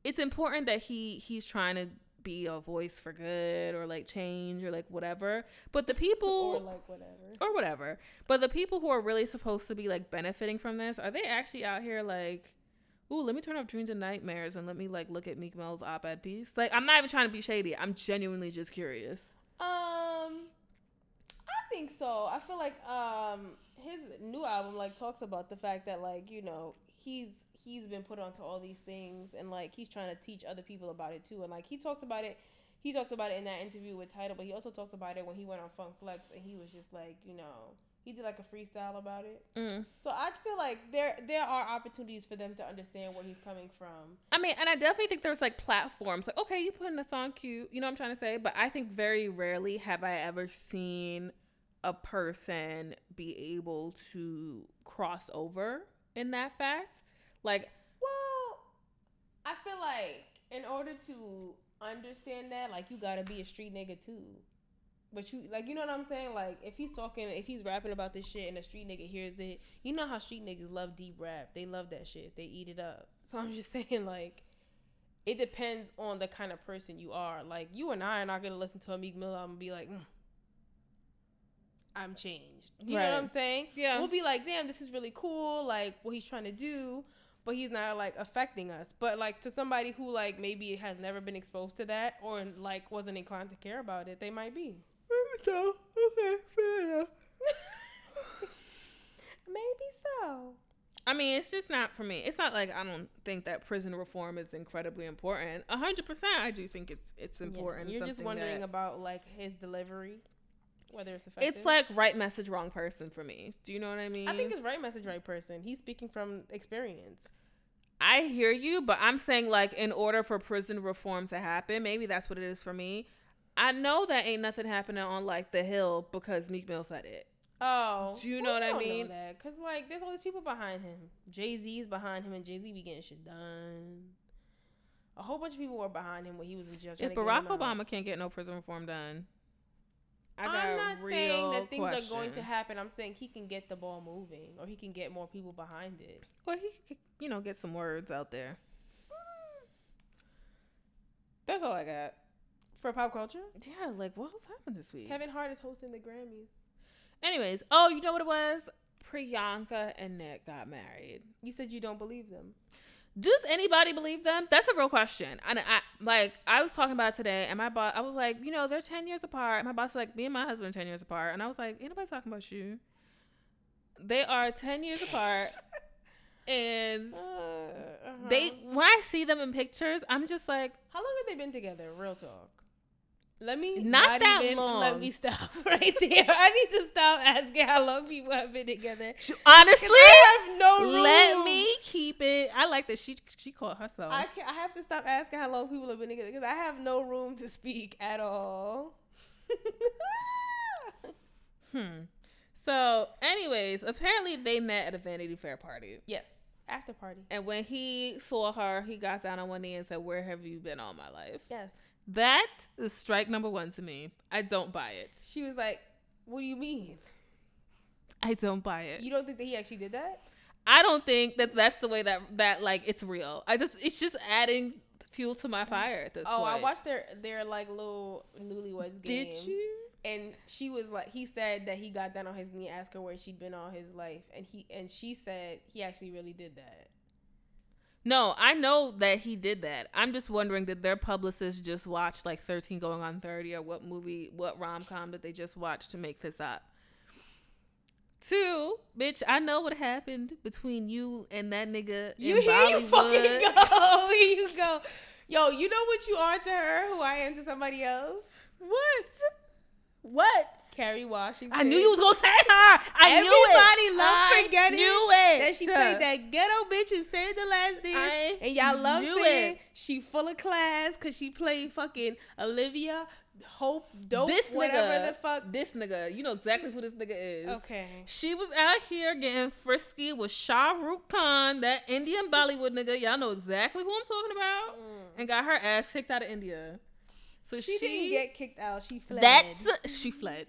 it's important that he's trying to be a voice for good or like change or like whatever. But the people or whatever, but the people who are really supposed to be like benefiting from this, are they actually out here like, ooh, let me turn off dreams and nightmares and let me like look at Meek Mill's op-ed piece? Like, I'm not even trying to be shady. I'm genuinely just curious. I think so. I feel like his new album like talks about the fact that like, you know, he's been put onto all these things and like he's trying to teach other people about it too. And like he talked about it in that interview with Tidal, but he also talked about it when he went on Funk Flex and he was just like, you know, he did like a freestyle about it. Mm. So I feel like there are opportunities for them to understand where he's coming from. I mean, and I definitely think there's like platforms like, okay, you put in a song cute, you know what I'm trying to say? But I think very rarely have I ever seen a person be able to cross over in that fact. Like, well, I feel like in order to understand that, like, you gotta be a street nigga too. But you, like, you know what I'm saying? Like, if he's rapping about this shit and a street nigga hears it, you know how street niggas love deep rap. They love that shit. They eat it up. So I'm just saying, like, it depends on the kind of person you are. Like, you and I are not gonna listen to a Meek Mill album and be like, I'm changed. You know what I'm saying? Yeah. We'll be like, damn, this is really cool. Like, what he's trying to do. But he's not like affecting us. But like to somebody who like maybe has never been exposed to that or like wasn't inclined to care about it, they might be. Maybe so. Okay, fair enough. Maybe so. I mean, it's just not for me. It's not like I don't think that prison reform is incredibly important. 100%, I do think it's important. Yeah, you're just wondering about like his delivery, whether it's effective. It's like right message, wrong person for me. Do you know what I mean? I think it's right message, right person. He's speaking from experience. I hear you, but I'm saying like in order for prison reform to happen, maybe that's what it is for me. I know that ain't nothing happening on like the Hill because Meek Mill said it. Oh, do you know what I mean? Because like there's all these people behind him. Jay-Z's behind him, and Jay-Z be getting shit done. A whole bunch of people were behind him when he was with Judge. If Barack Obama can't get no prison reform done, I'm not saying that things are going to happen. I'm saying he can get the ball moving, or he can get more people behind it. Or he could, you know, get some words out there. Mm. That's all I got. For pop culture? Yeah, like, what else happened this week? Kevin Hart is hosting the Grammys. Anyways, oh, you know what it was? Priyanka and Nick got married. You said you don't believe them. Does anybody believe them? That's a real question. And I was talking about it today, and my boss, I was like, you know, they're 10 years apart. And my boss was like, me and my husband are 10 years apart. And I was like, ain't nobody talking about you. They are 10 years apart. And they, when I see them in pictures, I'm just like, how long have they been together? Real talk. Let me not that even, long. Let me stop right there. I need to stop asking how long people have been together. Honestly, I have no room. Let me keep it. I like that she caught herself. I have to stop asking how long people have been together because I have no room to speak at all. So, anyways, apparently they met at a Vanity Fair party. Yes. After party. And when he saw her, he got down on one knee and said, "Where have you been all my life?" Yes. That is strike number one to me. I don't buy it. She was like, "What do you mean?" I don't buy it. You don't think that he actually did that? I don't think that that's the way that like it's real. It's just adding fuel to my fire at this point. Oh, I watched their like little newlyweds game. Did you? And she was like, he said that he got down on his knee, asked her where she'd been all his life, and she said he actually really did that. No, I know that he did that. I'm just wondering, did their publicist just watch like 13 Going on 30 or what movie, what rom-com did they just watch to make this up? 2, bitch, I know what happened between you and that nigga in Bollywood. You fucking go. Here you go. Yo, you know what you are to her, who I am to somebody else? What? Kerry Washington. I knew you was going to say her. Everybody loved forgetting that she played that ghetto bitch and said the last dance. And y'all love saying it. She full of class because she played fucking Olivia Hope Dope, this whatever nigga, the fuck. This nigga. You know exactly who this nigga is. Okay. She was out here getting frisky with Shah Rukh Khan, that Indian Bollywood nigga. Y'all know exactly who I'm talking about. And got her ass kicked out of India. So she didn't get kicked out. She fled. She fled.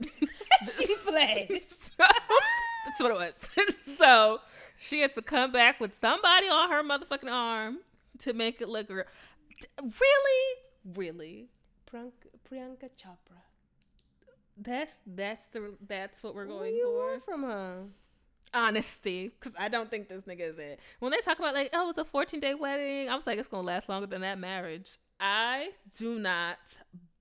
She fled. That's what it was. So she had to come back with somebody on her motherfucking arm to make it look real. Really? Priyanka Chopra. That's what we're going for from her. Honesty, because I don't think this nigga is it. When they talk about like, oh, it's a 14-day wedding, I was like, it's gonna last longer than that marriage. I do not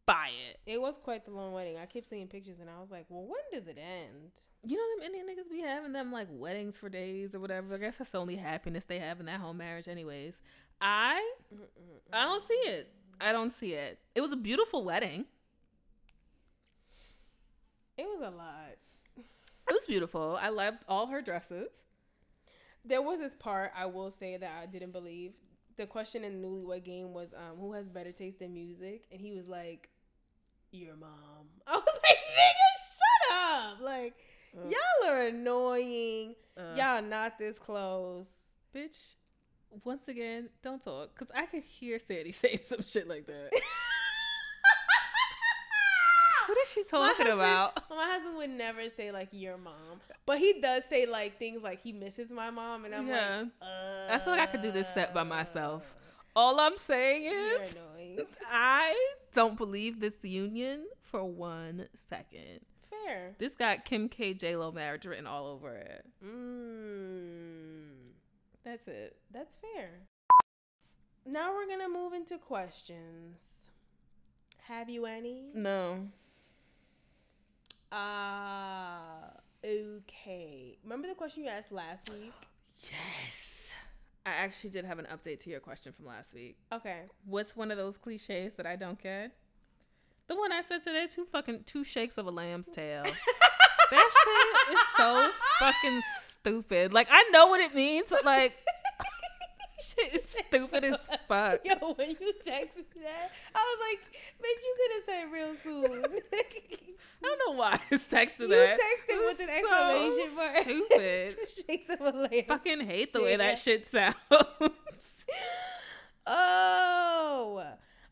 buy it. It was quite the long wedding. I kept seeing pictures and I was like, well, when does it end? You know them Indian niggas be having them like weddings for days or whatever. I guess that's the only happiness they have in that whole marriage anyways. I don't see it. I don't see it. It was a beautiful wedding. It was a lot. It was beautiful. I loved all her dresses. There was this part, I will say, that I didn't believe. The question in the Newlywed Game was, who has better taste in music? And he was like, your mom. I was like, nigga, shut up. Like, y'all are annoying. Y'all not this close. Bitch, once again, don't talk. Because I could hear Sandy saying some shit like that. What is she talking about? My husband would never say like your mom, but he does say like things like he misses my mom, and I'm like, I feel like I could do this set by myself. All I'm saying is, you're annoying. I don't believe this union for 1 second. Fair. This got Kim K J-Lo marriage written all over it. That's it. That's fair. Now we're gonna move into questions. Have you any? No. Okay. Remember the question you asked last week? Yes. I actually did have an update to your question from last week. Okay. What's one of those cliches that I don't get? The one I said today, two shakes of a lamb's tail. That shit is so fucking stupid. Like, I know what it means, but like... Shit is stupid as fuck. Yo, when you texted me that, I was like, bitch, you could have said it real soon. I don't know why I texted that. You texted with an exclamation mark. Stupid. 2 shakes of a leg. Fucking hate the way that shit sounds. Oh.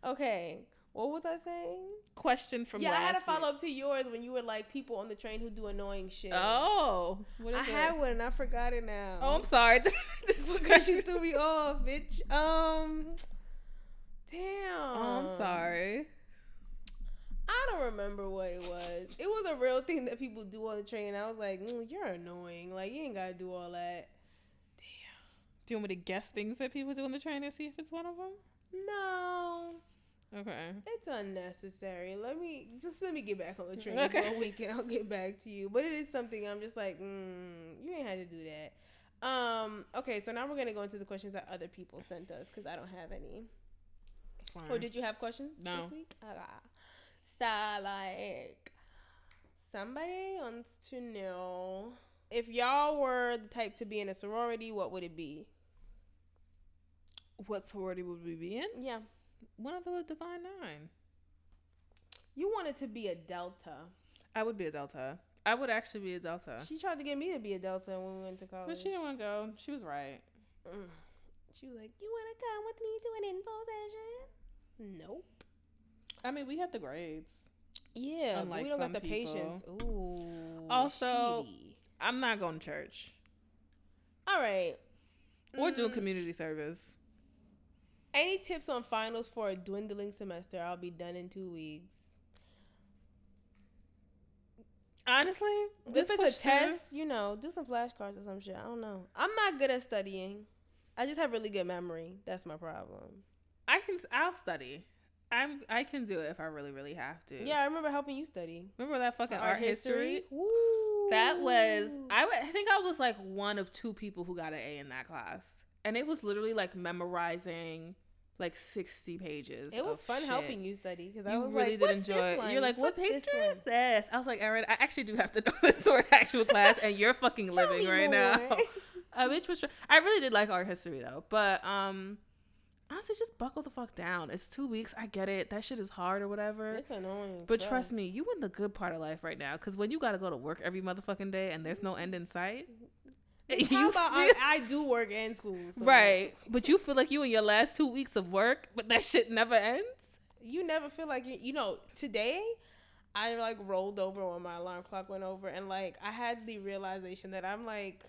Okay. What was I saying? Question from last week. Yeah, I had a follow-up to yours when you were like, people on the train who do annoying shit. Oh. What is it? I had one and I forgot it now. Oh, I'm sorry. This is because you threw me off, bitch. Damn. Oh, I'm sorry. I don't remember what it was. It was a real thing that people do on the train. I was like, you're annoying. Like, you ain't got to do all that. Damn. Do you want me to guess things that people do on the train and see if it's one of them? No. Okay. It's unnecessary. Let me get back on the train for a week and I'll get back to you. But it is something I'm just like, you ain't had to do that. Okay, so now we're gonna go into the questions that other people sent us because I don't have any. Fine. Oh, did you have questions this week? So like, somebody wants to know, if y'all were the type to be in a sorority, what would it be? What sorority would we be in? Yeah. One of the Divine Nine. You wanted to be a Delta. I would be a Delta. I would actually be a Delta. She tried to get me to be a Delta when we went to college. But she didn't want to go. She was right. She was like, you want to come with me to an info session? Nope. I mean, we had the grades. Yeah, but we don't got the patience. Ooh. Also, shitty. I'm not going to church. All right. Or do a community service. Any tips on finals for a dwindling semester? I'll be done in 2 weeks. Honestly, if it's a test, do some flashcards or some shit. I don't know. I'm not good at studying. I just have really good memory. That's my problem. I'll study. I can do it if I really, really have to. Yeah, I remember helping you study. Remember that fucking art history? Woo. That was, I think I was like one of 2 people who got an A in that class. And it was literally like memorizing like 60 pages. It was fun helping you study because I was really like, did enjoy. You're like, what page is this? I was like, all right, I actually do have to know this for an actual class, and you're fucking living right now. I really did like art history though, but honestly, just buckle the fuck down. It's 2 weeks. I get it. That shit is hard or whatever. It's annoying. But trust me, you in the good part of life right now because when you got to go to work every motherfucking day and there's no end in sight. I do work and school. So. Right. But you feel like you in your last 2 weeks of work, but that shit never ends? you never feel like you know, today I like rolled over when my alarm clock went over, and like I had the realization that I'm like,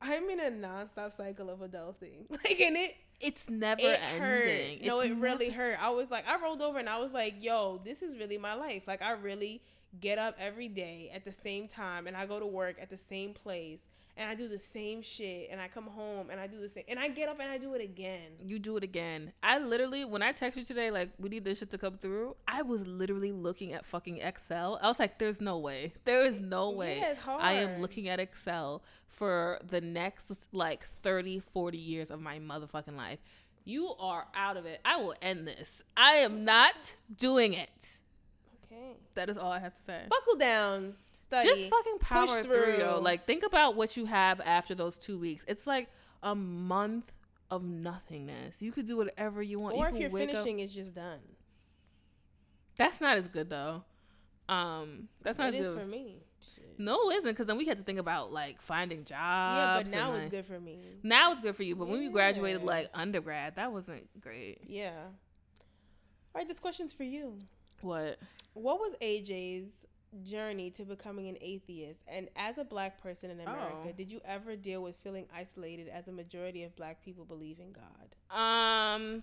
I'm in a nonstop cycle of adulting. Like, and it's never ending. Hurt. No, it really hurt. I was like, I rolled over and I was like, yo, this is really my life. Like, I really get up every day at the same time and I go to work at the same place and I do the same shit and I come home and I do the same, and I get up and I do it again. You do it again. I literally, when I text you today, like, we need this shit to come through, I was literally looking at fucking Excel. I was like, there's no way. There is no way. Yeah, it's hard. I am looking at Excel for the next like 30, 40 years of my motherfucking life. You are out of it. I will end this. I am not doing it. Okay. That is all I have to say. Buckle down. Study. Just fucking power through, yo. Like, think about what you have after those 2 weeks. It's like a month of nothingness. You could do whatever you want. Or if you're finishing, it's just done. That's not as good, though. That's not as good. It is for me. No, it isn't, because then we had to think about, like, finding jobs. Yeah, but now it's good for me. Now it's good for you, but when you graduated, like, undergrad, that wasn't great. Yeah. All right, this question's for you. What was AJ's journey to becoming an atheist? And as a black person in America, did you ever deal with feeling isolated as a majority of black people believe in God? Honestly,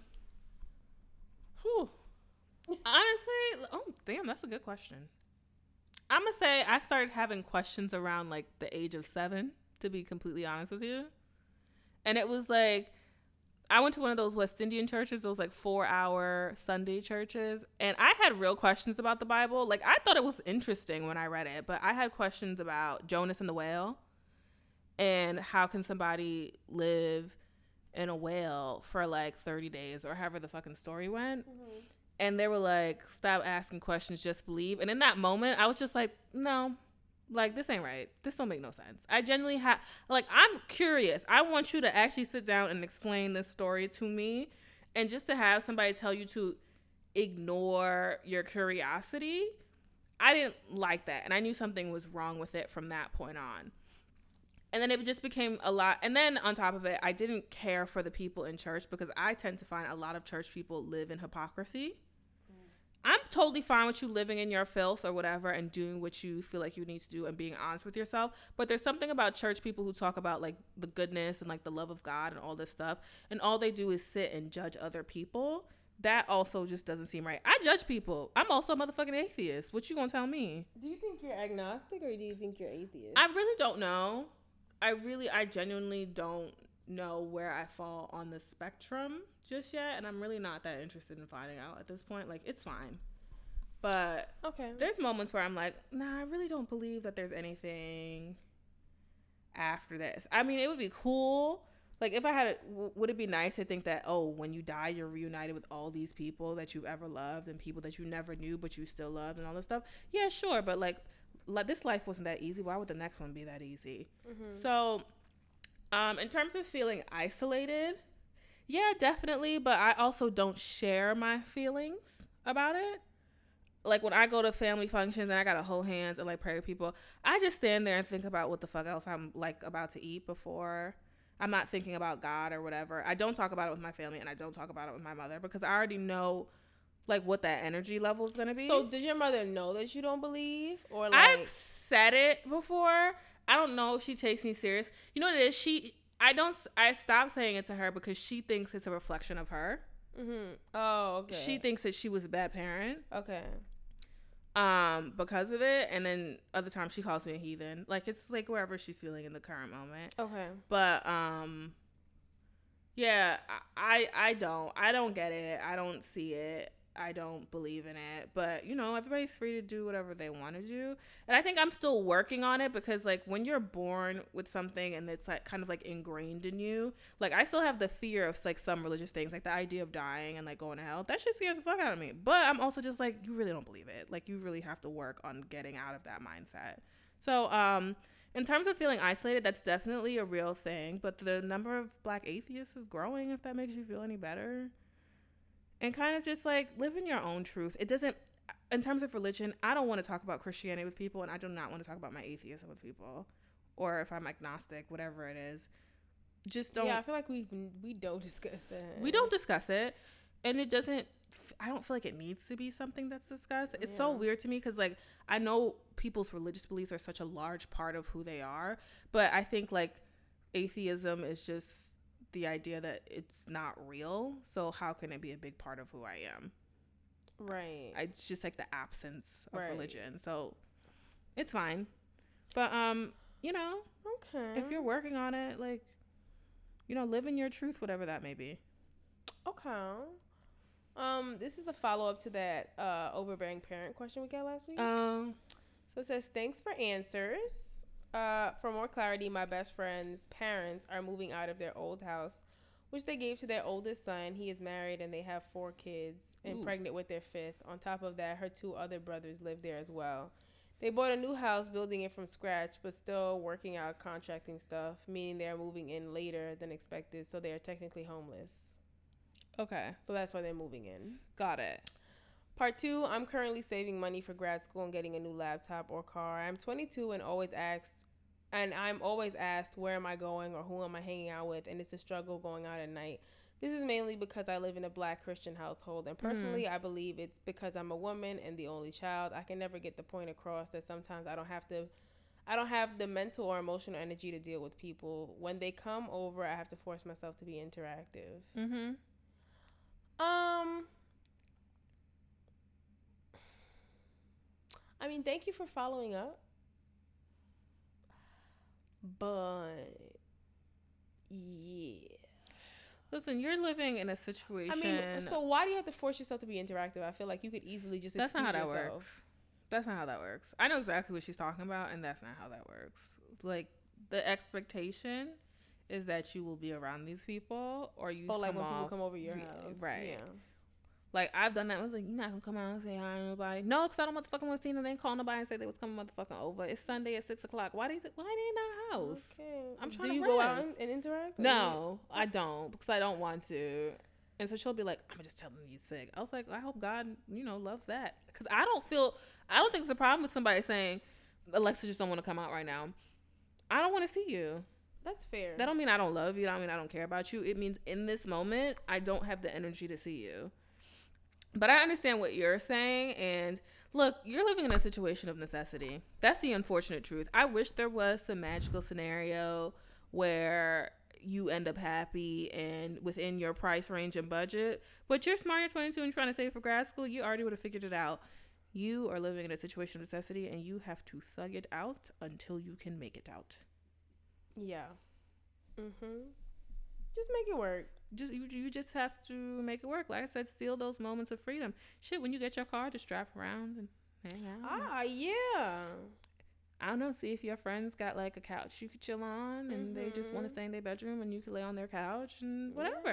oh, damn, that's a good question. I'm going to say I started having questions around, like, the age of 7, to be completely honest with you. And it was, like, I went to one of those West Indian churches, those, like, 4-hour Sunday churches. And I had real questions about the Bible. Like, I thought it was interesting when I read it, but I had questions about Jonas and the whale. And how can somebody live in a whale for, like, 30 days or however the fucking story went? Mm-hmm. And they were like, stop asking questions, just believe. And in that moment, I was just like, no, like, this ain't right. This don't make no sense. I genuinely have, like, I'm curious. I want you to actually sit down and explain this story to me. And just to have somebody tell you to ignore your curiosity, I didn't like that. And I knew something was wrong with it from that point on. And then it just became a lot. And then on top of it, I didn't care for the people in church, because I tend to find a lot of church people live in hypocrisy. I'm totally fine with you living in your filth or whatever and doing what you feel like you need to do and being honest with yourself. But there's something about church people who talk about, like, the goodness and, like, the love of God and all this stuff, and all they do is sit and judge other people. That also just doesn't seem right. I judge people. I'm also a motherfucking atheist. What you gonna tell me? Do you think you're agnostic or do you think you're atheist? I really don't know. I genuinely don't know where I fall on the spectrum just yet, and I'm really not that interested in finding out at this point. Like, it's fine, but okay, there's moments where I'm like, nah, I really don't believe that there's anything after this. I mean, it would be cool, like, if I had would it be nice to think that, oh, when you die, you're reunited with all these people that you've ever loved and people that you never knew but you still loved and all this stuff? Yeah, sure, but like this life wasn't that easy. Why would the next one be that easy? Mm-hmm. So in terms of feeling isolated, yeah, definitely. But I also don't share my feelings about it. Like, when I go to family functions and I got to hold hands and, like, pray with people, I just stand there and think about what the fuck else I'm, like, about to eat before. I'm not thinking about God or whatever. I don't talk about it with my family and I don't talk about it with my mother, because I already know, like, what that energy level is going to be. So did your mother know that you don't believe? Or, like, I've said it before. I don't know if she takes me serious. You know what it is? I stopped saying it to her because she thinks it's a reflection of her. Mm-hmm. Oh, okay. She thinks that she was a bad parent. Okay. Because of it. And then other times she calls me a heathen. Like, it's like wherever she's feeling in the current moment. Okay. But, yeah, I don't get it. I don't see it. I don't believe in it, but, you know, everybody's free to do whatever they want to do. And I think I'm still working on it, because, like, when you're born with something and it's, like, kind of, like, ingrained in you, like, I still have the fear of, like, some religious things, like the idea of dying and, like, going to hell. That shit scares the fuck out of me. But I'm also just like, you really don't believe it. Like, you really have to work on getting out of that mindset. So, in terms of feeling isolated, that's definitely a real thing, but the number of black atheists is growing, if that makes you feel any better. And kind of just, like, live in your own truth. It doesn't, in terms of religion, I don't want to talk about Christianity with people, and I do not want to talk about my atheism with people, or if I'm agnostic, whatever it is. Just don't. Yeah, I feel like we don't discuss that. We don't discuss it, and it doesn't I don't feel like it needs to be something that's discussed. It's so weird to me because, like, I know people's religious beliefs are such a large part of who they are, but I think, like, atheism is just the idea that it's not real, so how can it be a big part of who I am? Right. It's just, like, the absence of religion, so it's fine. But, you know, if you're working on it, like, you know, live in your truth, whatever that may be. Okay. This is a follow-up to that overbearing parent question we got last week. So it says, thanks for answers. For more clarity, my best friend's parents are moving out of their old house, which they gave to their oldest son. He is married, and they have 4 kids and pregnant with their 5th. On top of that, her 2 other brothers live there as well. They bought a new house, building it from scratch, but still working out contracting stuff, meaning they are moving in later than expected, so they are technically homeless. Okay. So that's why they're moving in. Got it. Part 2, I'm currently saving money for grad school and getting a new laptop or car. I'm 22 and I'm always asked, where am I going or who am I hanging out with? And it's a struggle going out at night. This is mainly because I live in a Black Christian household. And personally, I believe it's because I'm a woman and the only child. I can never get the point across that sometimes I don't have the mental or emotional energy to deal with people. When they come over, I have to force myself to be interactive. I mean, thank you for following up, but yeah. Listen, you're living in a situation. I mean, so why do you have to force yourself to be interactive? I feel like you could easily just excuse yourself. That's not how that works. I know exactly what she's talking about, and that's not how that works. Like, the expectation is that you will be around these people, or you like when people come over your house. Right. Yeah. Like, I've done that. I was like, you're not going to come out and say hi to nobody. No, because I don't motherfucking want to see them. They ain't call nobody and say they was coming motherfucking over. It's Sunday at 6 o'clock. Why they in our house? Okay. I'm trying to rest. Do you go out and interact? No, I don't, because I don't want to. And so she'll be like, I'm just telling you sick. I was like, I hope God, you know, loves that. Because I don't think there's a problem with somebody saying, Alexa just don't want to come out right now. I don't want to see you. That's fair. That don't mean I don't love you. That don't mean I don't care about you. It means in this moment, I don't have the energy to see you. But I understand what you're saying, and look, you're living in a situation of necessity. That's the unfortunate truth. I wish there was some magical scenario where you end up happy and within your price range and budget, but you're smart, you're 22 and you're trying to save for grad school. You already would have figured it out. You are living in a situation of necessity, and you have to thug it out until you can make it out. Yeah. Just make it work. You just have to make it work. Like I said, steal those moments of freedom. Shit, when you get your car, just drive around and hang out. Yeah. I don't know. See if your friends got like a couch you could chill on, and they just want to stay in their bedroom, and you could lay on their couch and whatever.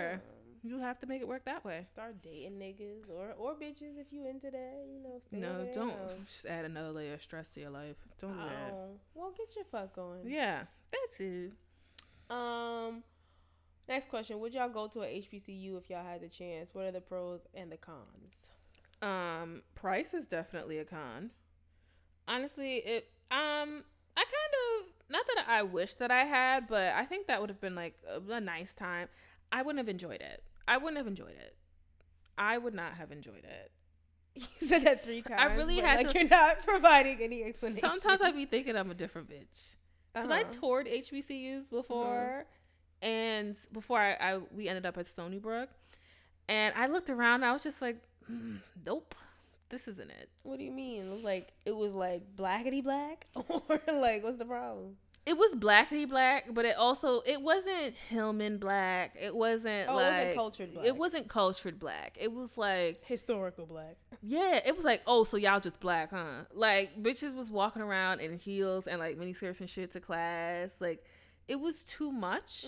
Yeah. You have to make it work that way. Start dating niggas or bitches if you into that. You know. Don't just add another layer of stress to your life. Don't do that. Well, get your fuck going. Yeah, that's it. Next question. Would y'all go to a HBCU if y'all had the chance? What are the pros and the cons? Price is definitely a con. Honestly, it I kind of, not that I wish that I had, but I think that would have been like a nice time. I would not have enjoyed it. You said that 3 times. I really had like to, you're not providing any explanation. Sometimes I'd be thinking I'm a different bitch. Because I toured HBCUs before. And before we ended up at Stony Brook, and I looked around, and I was just like, nope, this isn't it. What do you mean? It was like blackety black, or like, what's the problem? It was blackety black, but it wasn't Hillman black. It wasn't it wasn't cultured black. It wasn't cultured black. It was like historical black. Yeah, it was like, oh, so y'all just black, huh? Like, bitches was walking around in heels and like miniskirts and shit to class, like. It was too much.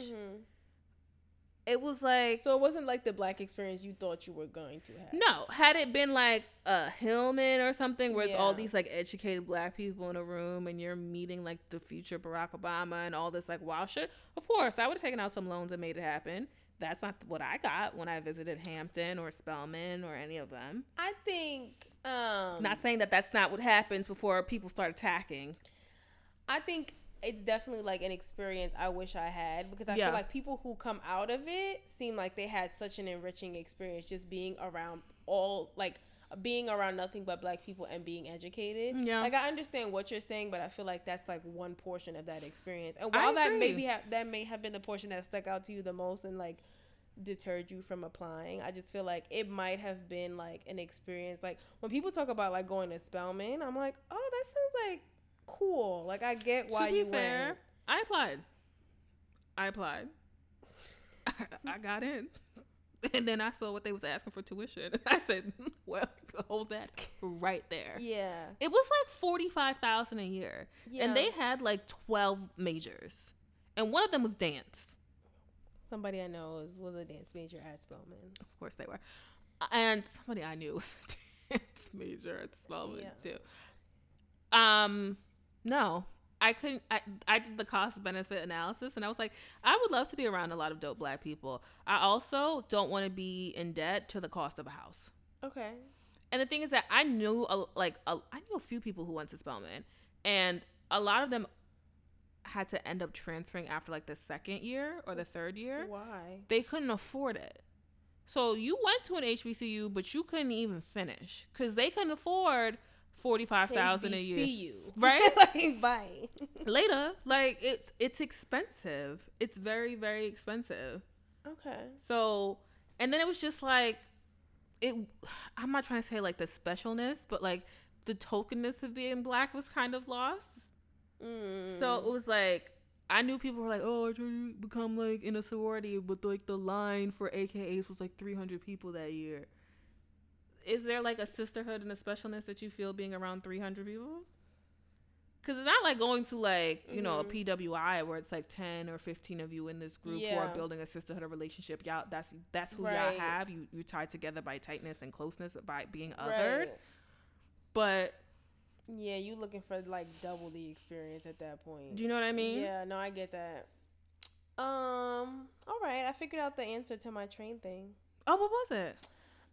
It was like... So it wasn't like the black experience you thought you were going to have. No. Had it been like a Hillman or something where it's all these like educated black people in a room and you're meeting like the future Barack Obama and all this like wild shit, of course, I would have taken out some loans and made it happen. That's not what I got when I visited Hampton or Spelman or any of them. I think... not saying that that's not what happens before people start attacking. I think... it's definitely like an experience I wish I had, because I feel like people who come out of it seem like they had such an enriching experience just being around all, like being around nothing but black people and being educated. Yeah. Like I understand what you're saying, but I feel like that's like one portion of that experience. And while that maybe that may have been the portion that stuck out to you the most and like deterred you from applying, I just feel like it might have been like an experience. Like when people talk about like going to Spelman, I'm like, oh, that sounds like cool. Like I get why you went. I applied. I got in. And then I saw what they was asking for tuition. I said, well, hold that right there. Yeah. It was like $45,000 a year. Yeah. And they had like 12 majors. And one of them was dance. Somebody I know was a dance major at Spelman. Of course they were. And somebody I knew was a dance major at Spelman too. No. I couldn't. I did the cost benefit analysis, and I was like, I would love to be around a lot of dope black people. I also don't want to be in debt to the cost of a house. Okay. And the thing is that I knew I knew a few people who went to Spelman, and a lot of them had to end up transferring after like the second year or the third year. Why? They couldn't afford it. So you went to an HBCU, but you couldn't even finish because they couldn't afford $45,000 a year, right? Like, bye. Later, like it's expensive. It's very, very expensive. Okay. So, and then it was just like, it. I'm not trying to say like the specialness, but like the tokenness of being black was kind of lost. Mm. So it was like I knew people were like, oh, I tried to become like in a sorority, but like the line for AKAs was like 300 people that year. Is there like a sisterhood and a specialness that you feel being around 300 people? Because it's not like going to like, you know, a PWI where it's like 10 or 15 of you in this group who are building a sisterhood or relationship. Y'all, that's who y'all have. You're tied together by tightness and closeness, by being othered. Right. But yeah, you looking for like double the experience at that point. Do you know what I mean? Yeah, no, I get that. All right, I figured out the answer to my train thing. Oh, what was it?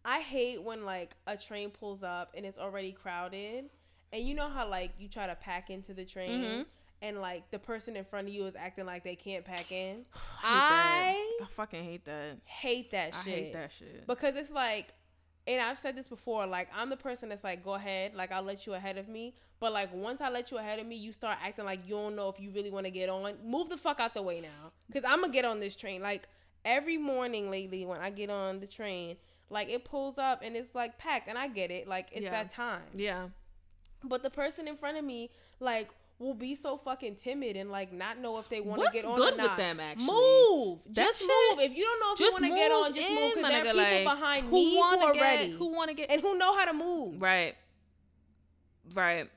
I hate when, like, a train pulls up and it's already crowded. And you know how, like, you try to pack into the train and, like, the person in front of you is acting like they can't pack in? I fucking hate that. I hate that shit. Because it's like, and I've said this before, like, I'm the person that's like, go ahead. Like, I'll let you ahead of me. But, like, once I let you ahead of me, you start acting like you don't know if you really want to get on. Move the fuck out the way now. Because I'm going to get on this train. Like, every morning lately when I get on the train, like, it pulls up, and it's, like, packed, and I get it. Like, it's that time. Yeah. But the person in front of me, like, will be so fucking timid and, like, not know if they want to get on or not. What's good with them, actually? Move. Just move. If you don't know if you want to get on, just move. Because there are people behind me who are ready. Who want to get... And who know how to move. Right. Right.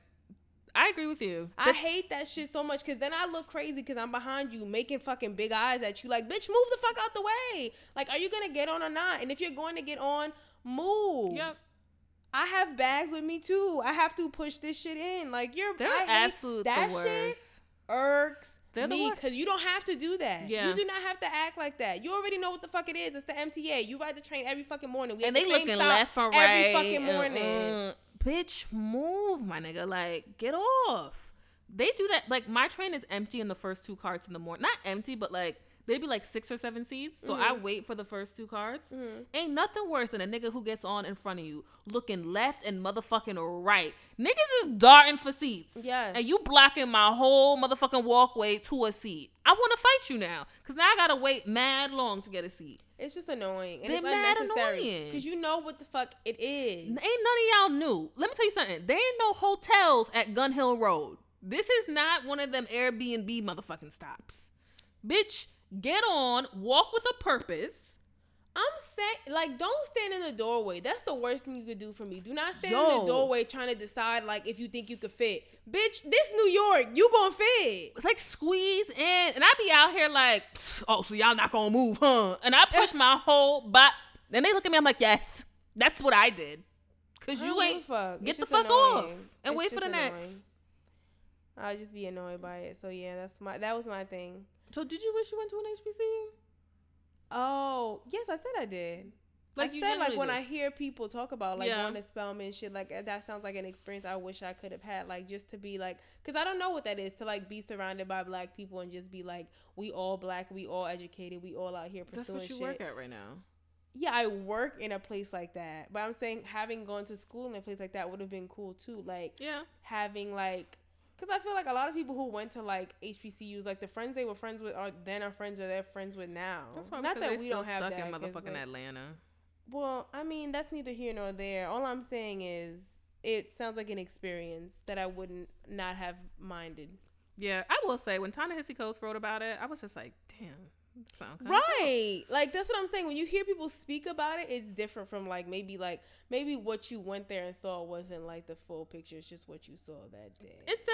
I agree with you. I hate that shit so much because then I look crazy because I'm behind you making fucking big eyes at you like, bitch, move the fuck out the way. Like, are you going to get on or not? And if you're going to get on, move. Yep. I have bags with me, too. I have to push this shit in. Like, I hate absolute that the worst. Shit irks They're me because you don't have to do that. Yeah. You do not have to act like that. You already know what the fuck it is. It's the MTA. You ride the train every fucking morning. We and they the looking left and right. Every fucking morning. Bitch, move, my nigga. Like, get off. They do that. Like, my train is empty in the first two carts in the morning. Not empty, but, like, they be, like, 6 or 7 seats. So I wait for the first two carts. Ain't nothing worse than a nigga who gets on in front of you looking left and motherfucking right. Niggas is darting for seats. Yes. And you blocking my whole motherfucking walkway to a seat. I want to fight you now. Because now I got to wait mad long to get a seat. It's just annoying. And it's unnecessary. Because you know what the fuck it is. Ain't none of y'all new. Let me tell you something. There ain't no hotels at Gun Hill Road. This is not one of them Airbnb motherfucking stops. Bitch, get on. Walk with a purpose. I'm saying, like, don't stand in the doorway. That's the worst thing you could do for me. Do not stand in the doorway trying to decide, like, if you think you could fit. Bitch, this New York, you gonna fit. It's like squeeze in. And I be out here like, oh, so y'all not gonna move, huh? And I push my whole butt. And they look at me, I'm like, yes, that's what I did. Because you ain't, get the fuck annoying. Off and it's wait for the annoying. Next. I'll just be annoyed by it. So, yeah, that was my thing. So, did you wish you went to an HBCU? Oh, yes, I said I did. Like I said, like when I hear people talk about like going to Spelman and shit, like that sounds like an experience I wish I could have had, like just to be like, because I don't know what that is to like be surrounded by black people and just be like, we all black, we all educated, we all out here pursuing shit. That's what you work at right now. Yeah, I work in a place like that, but I'm saying having gone to school in a place like that would have been cool too. Like having like, because I feel like a lot of people who went to like HBCUs, like the friends they were friends with are friends that they're friends with now. That's why not that we don't have that. Stuck in motherfucking Atlanta. Well, I mean, that's neither here nor there. All I'm saying is it sounds like an experience that I wouldn't not have minded. Yeah, I will say when Ta-Nehisi Coates wrote about it, I was just like, damn. Right. Like, that's what I'm saying. When you hear people speak about it, it's different from like maybe what you went there and saw wasn't like the full picture. It's just what you saw that day. It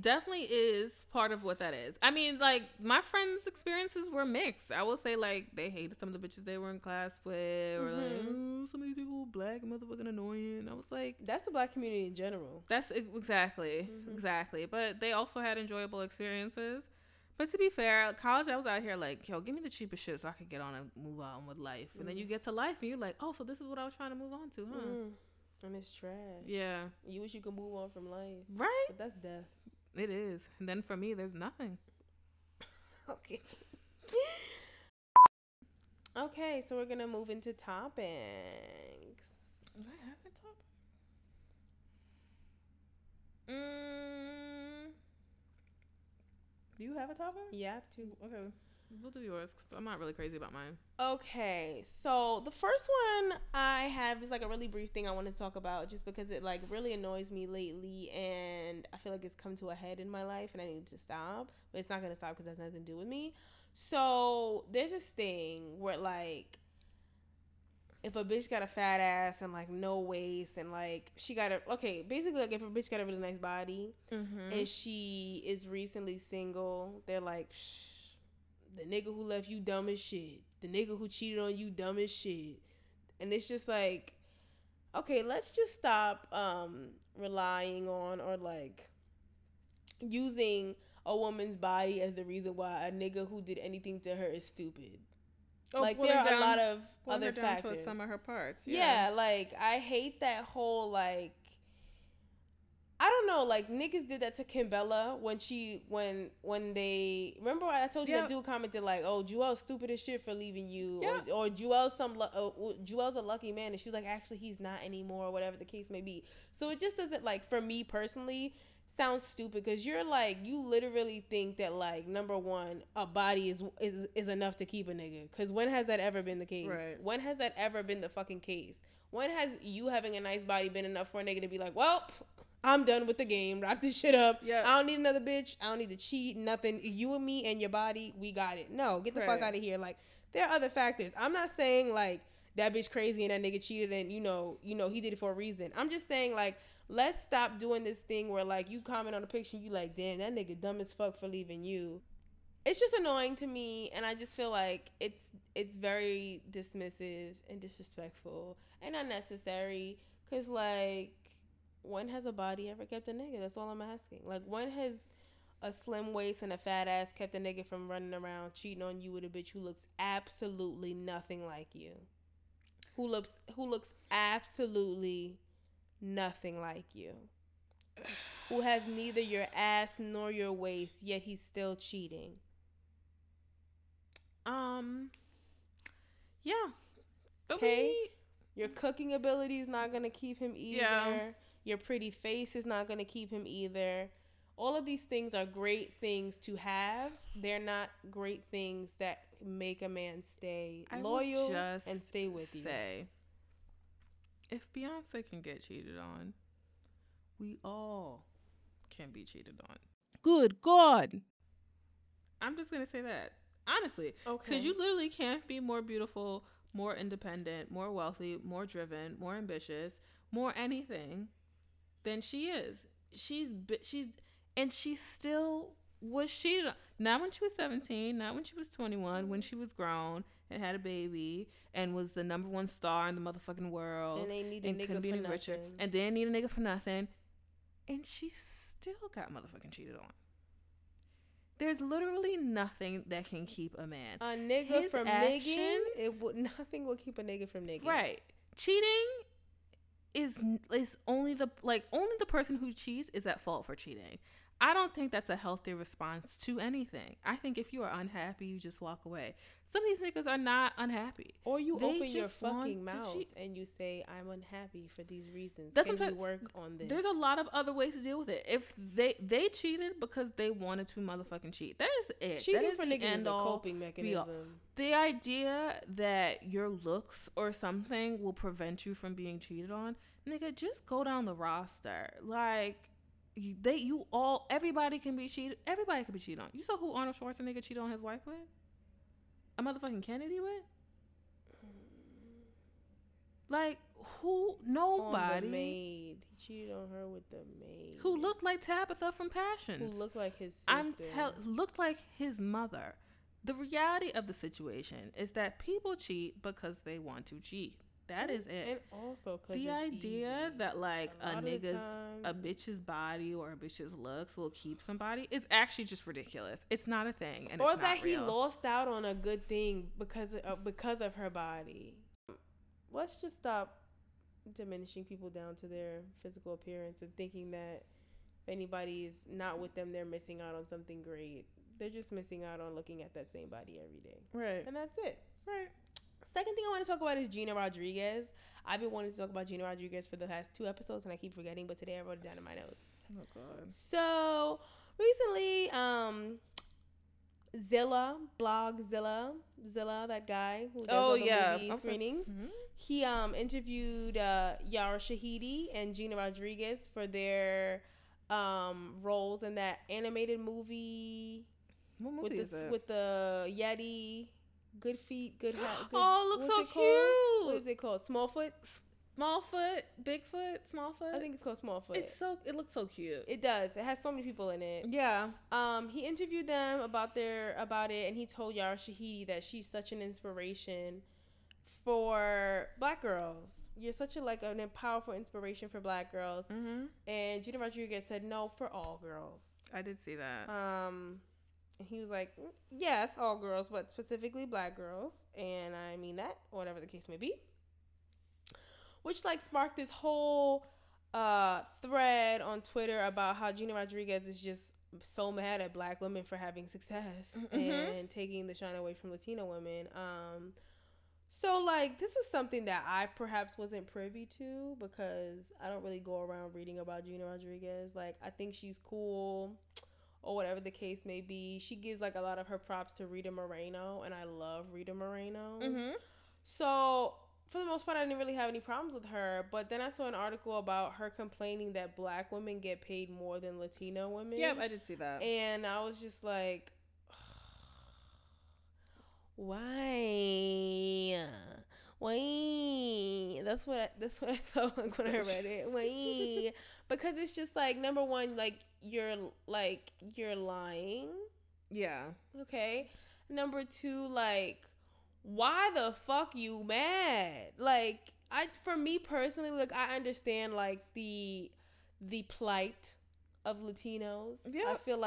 definitely is part of what that is. I mean, like my friends' experiences were mixed. I will say like they hated some of the bitches they were in class with, or like some of these people black and motherfucking annoying. I was like, that's the black community in general. That's exactly. But they also had enjoyable experiences. But to be fair, college, I was out here like, yo, give me the cheapest shit so I could get on and move on with life. And then you get to life and you're like, oh, so this is what I was trying to move on to, huh? And it's trash. Yeah. You wish you could move on from life. Right? But that's death. It is. And then for me, there's nothing. Okay. Okay, so we're going to move into topics. Do I have a topic? Do you have a topic? Yeah, I have two. Okay. We'll do yours because I'm not really crazy about mine. Okay. So the first one I have is like a really brief thing I want to talk about just because it like really annoys me lately and I feel like it's come to a head in my life and I need to stop. But it's not going to stop because it has nothing to do with me. So there's this thing where like if a bitch got a fat ass and like no waist and like she got a basically like if a bitch got a really nice body and she is recently single, they're like, the nigga who left you dumb as shit, the nigga who cheated on you dumb as shit. And it's just like, okay, let's just stop relying on or like using a woman's body as the reason why a nigga who did anything to her is stupid. Oh, like there are a lot of other factors. To some of her parts. Yeah, like I hate that whole like. I don't know, like niggas did that to Kimbella when they remember I told you that dude commented like, oh, Juel's stupid as shit for leaving you, or Juel's a lucky man, and she was like, actually he's not anymore, or whatever the case may be. So it just doesn't like for me personally. Sounds stupid because you're like you literally think that like number one a body is enough to keep a nigga because when has that ever been the case? Right. When has that ever been the fucking case? When has you having a nice body been enough for a nigga to be like, well, I'm done with the game, wrap this shit up. Yep. I don't need another bitch. I don't need to cheat. Nothing. You and me and your body, we got it. No, get the fuck out of here. Like there are other factors. I'm not saying like that bitch crazy and that nigga cheated and you know he did it for a reason. I'm just saying like. Let's stop doing this thing where, like, you comment on a picture and you like, damn, that nigga dumb as fuck for leaving you. It's just annoying to me, and I just feel like it's very dismissive and disrespectful and unnecessary because, like, when has a body ever kept a nigga? That's all I'm asking. Like, when has a slim waist and a fat ass kept a nigga from running around cheating on you with a bitch who looks absolutely nothing like you? Who looks absolutely nothing like you, who has neither your ass nor your waist, yet he's still cheating. Yeah. Okay. Your cooking ability is not gonna keep him either. Yeah. Your pretty face is not gonna keep him either. All of these things are great things to have. They're not great things that make a man stay loyal and stay with you. If Beyonce can get cheated on, we all can be cheated on. Good God. I'm just going to say that. Honestly. Okay. Because you literally can't be more beautiful, more independent, more wealthy, more driven, more ambitious, more anything than she is. And she still was cheated on. Not when she was 17, not when she was 21, when she was grown and had a baby and was the number one star in the motherfucking world and they need a nigga couldn't be any richer and didn't need a nigga for nothing, and she still got motherfucking cheated on. There's literally nothing that can keep a man. A nigga from nigging, nothing will keep a nigga from nigging. Right. Cheating is only the person who cheats is at fault for cheating. I don't think that's a healthy response to anything. I think if you are unhappy, you just walk away. Some of these niggas are not unhappy. Or you open your fucking mouth and you say, "I'm unhappy for these reasons. Can you work on this?" There's a lot of other ways to deal with it. If they cheated because they wanted to motherfucking cheat. That is it. Cheating for niggas is a coping mechanism. The idea that your looks or something will prevent you from being cheated on, nigga, just go down the roster. Like, everybody can be cheated. Everybody can be cheated on. You saw who Arnold Schwarzenegger cheated on his wife with? A motherfucking Kennedy with? Like, who? Nobody. On the maid. He cheated on her with the maid. Who looked like Tabitha from Passions. Who looked like his sister. Looked like his mother. The reality of the situation is that people cheat because they want to cheat. That is it. And also, because the idea easy. That like a bitch's body or a bitch's looks will keep somebody is actually just ridiculous. It's not a thing, and or it's that not real. He lost out on a good thing because of her body. Let's just stop diminishing people down to their physical appearance and thinking that if anybody's not with them, they're missing out on something great. They're just missing out on looking at that same body every day, right? And that's it, right? Second thing I want to talk about is Gina Rodriguez. I've been wanting to talk about Gina Rodriguez for the last 2 episodes, and I keep forgetting, but today I wrote it down in my notes. Oh, God. So, recently, Zilla, that guy who does all the movie screenings, mm-hmm. he interviewed Yara Shahidi and Gina Rodriguez for their roles in that animated movie. What movie is it? With the Yeti... Good feet, good hat. Good, oh, it looks so cute. What is it called? Small Foot? I think it's called Small Foot. It looks so cute. It does. It has so many people in it. Yeah. He interviewed them about it, and he told Yara Shahidi that she's such an inspiration for Black girls. You're such a powerful inspiration for Black girls. Mm-hmm. And Gina Rodriguez said, "No, for all girls." I did see that. And he was like, "Yes, all girls, but specifically Black girls. And I mean that," or whatever the case may be. Which, sparked this whole thread on Twitter about how Gina Rodriguez is just so mad at Black women for having success mm-hmm. and taking the shine away from Latino women. So, this is something that I perhaps wasn't privy to because I don't really go around reading about Gina Rodriguez. I think she's cool, or whatever the case may be. She gives a lot of her props to Rita Moreno, and I love Rita Moreno. Mm-hmm. So for the most part, I didn't really have any problems with her, but then I saw an article about her complaining that Black women get paid more than Latino women. Yep, I did see that. And I was just like, why? Why? That's what I felt like when I read it. Why? Because it's just number one, you're lying. Yeah. Okay. Number two, why the fuck you mad? For me personally, I understand the plight of Latinos. Yeah. I feel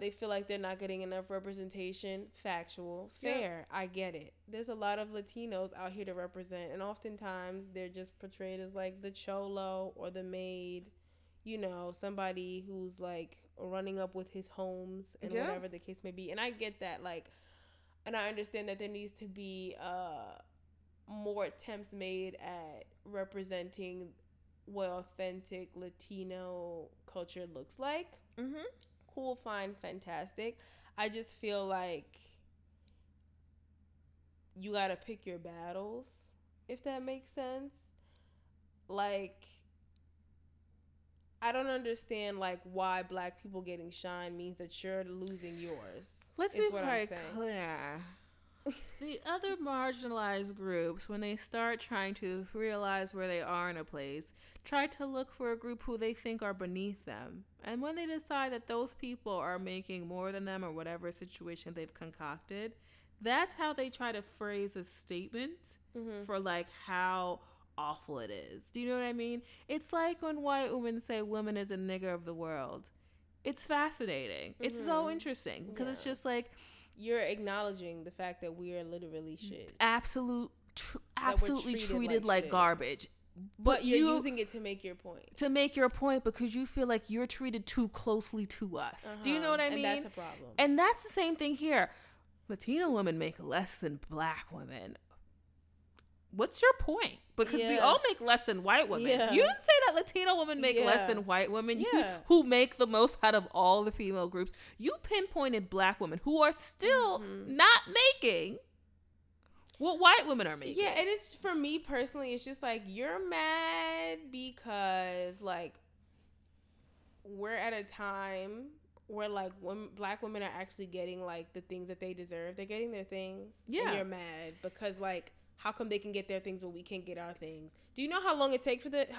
they feel they're not getting enough representation. Factual. Fair. Yeah. I get it. There's a lot of Latinos out here to represent, and oftentimes they're just portrayed as the cholo or the maid, somebody who's running up with his homes and yeah. whatever the case may be. And I get that, and I understand that there needs to be more attempts made at representing what authentic Latino culture looks like. Mm-hmm. Cool, fine, fantastic. I just feel you gotta pick your battles, if that makes sense. I don't understand why Black people getting shine means that you're losing yours. Let's be very clear. The other marginalized groups, when they start trying to realize where they are in a place, try to look for a group who they think are beneath them. And when they decide that those people are making more than them or whatever situation they've concocted, that's how they try to phrase a statement mm-hmm. for how awful it is. Do you know what I mean? It's like when white women say woman is a nigger of the world. It's fascinating. It's so interesting because it's just like you're acknowledging the fact that we are literally shit. Absolutely treated like garbage. But you're using it to make your point. To make your point because you feel like you're treated too closely to us. Do you know what I mean? And that's a problem. And that's the same thing here. Latino women make less than black women. What's your point? Because we all make less than white women. Yeah. You didn't say that Latino women make less than white women who make the most out of all the female groups. You pinpointed black women who are still not making what white women are making. Yeah, and it's, for me personally, it's just like, you're mad because, like, we're at a time where, like, when black women are actually getting, like, the things that they deserve. They're getting their things. Yeah. And you're mad because, like, how come they can get their things when we can't get our things? Do you know how long it took for them to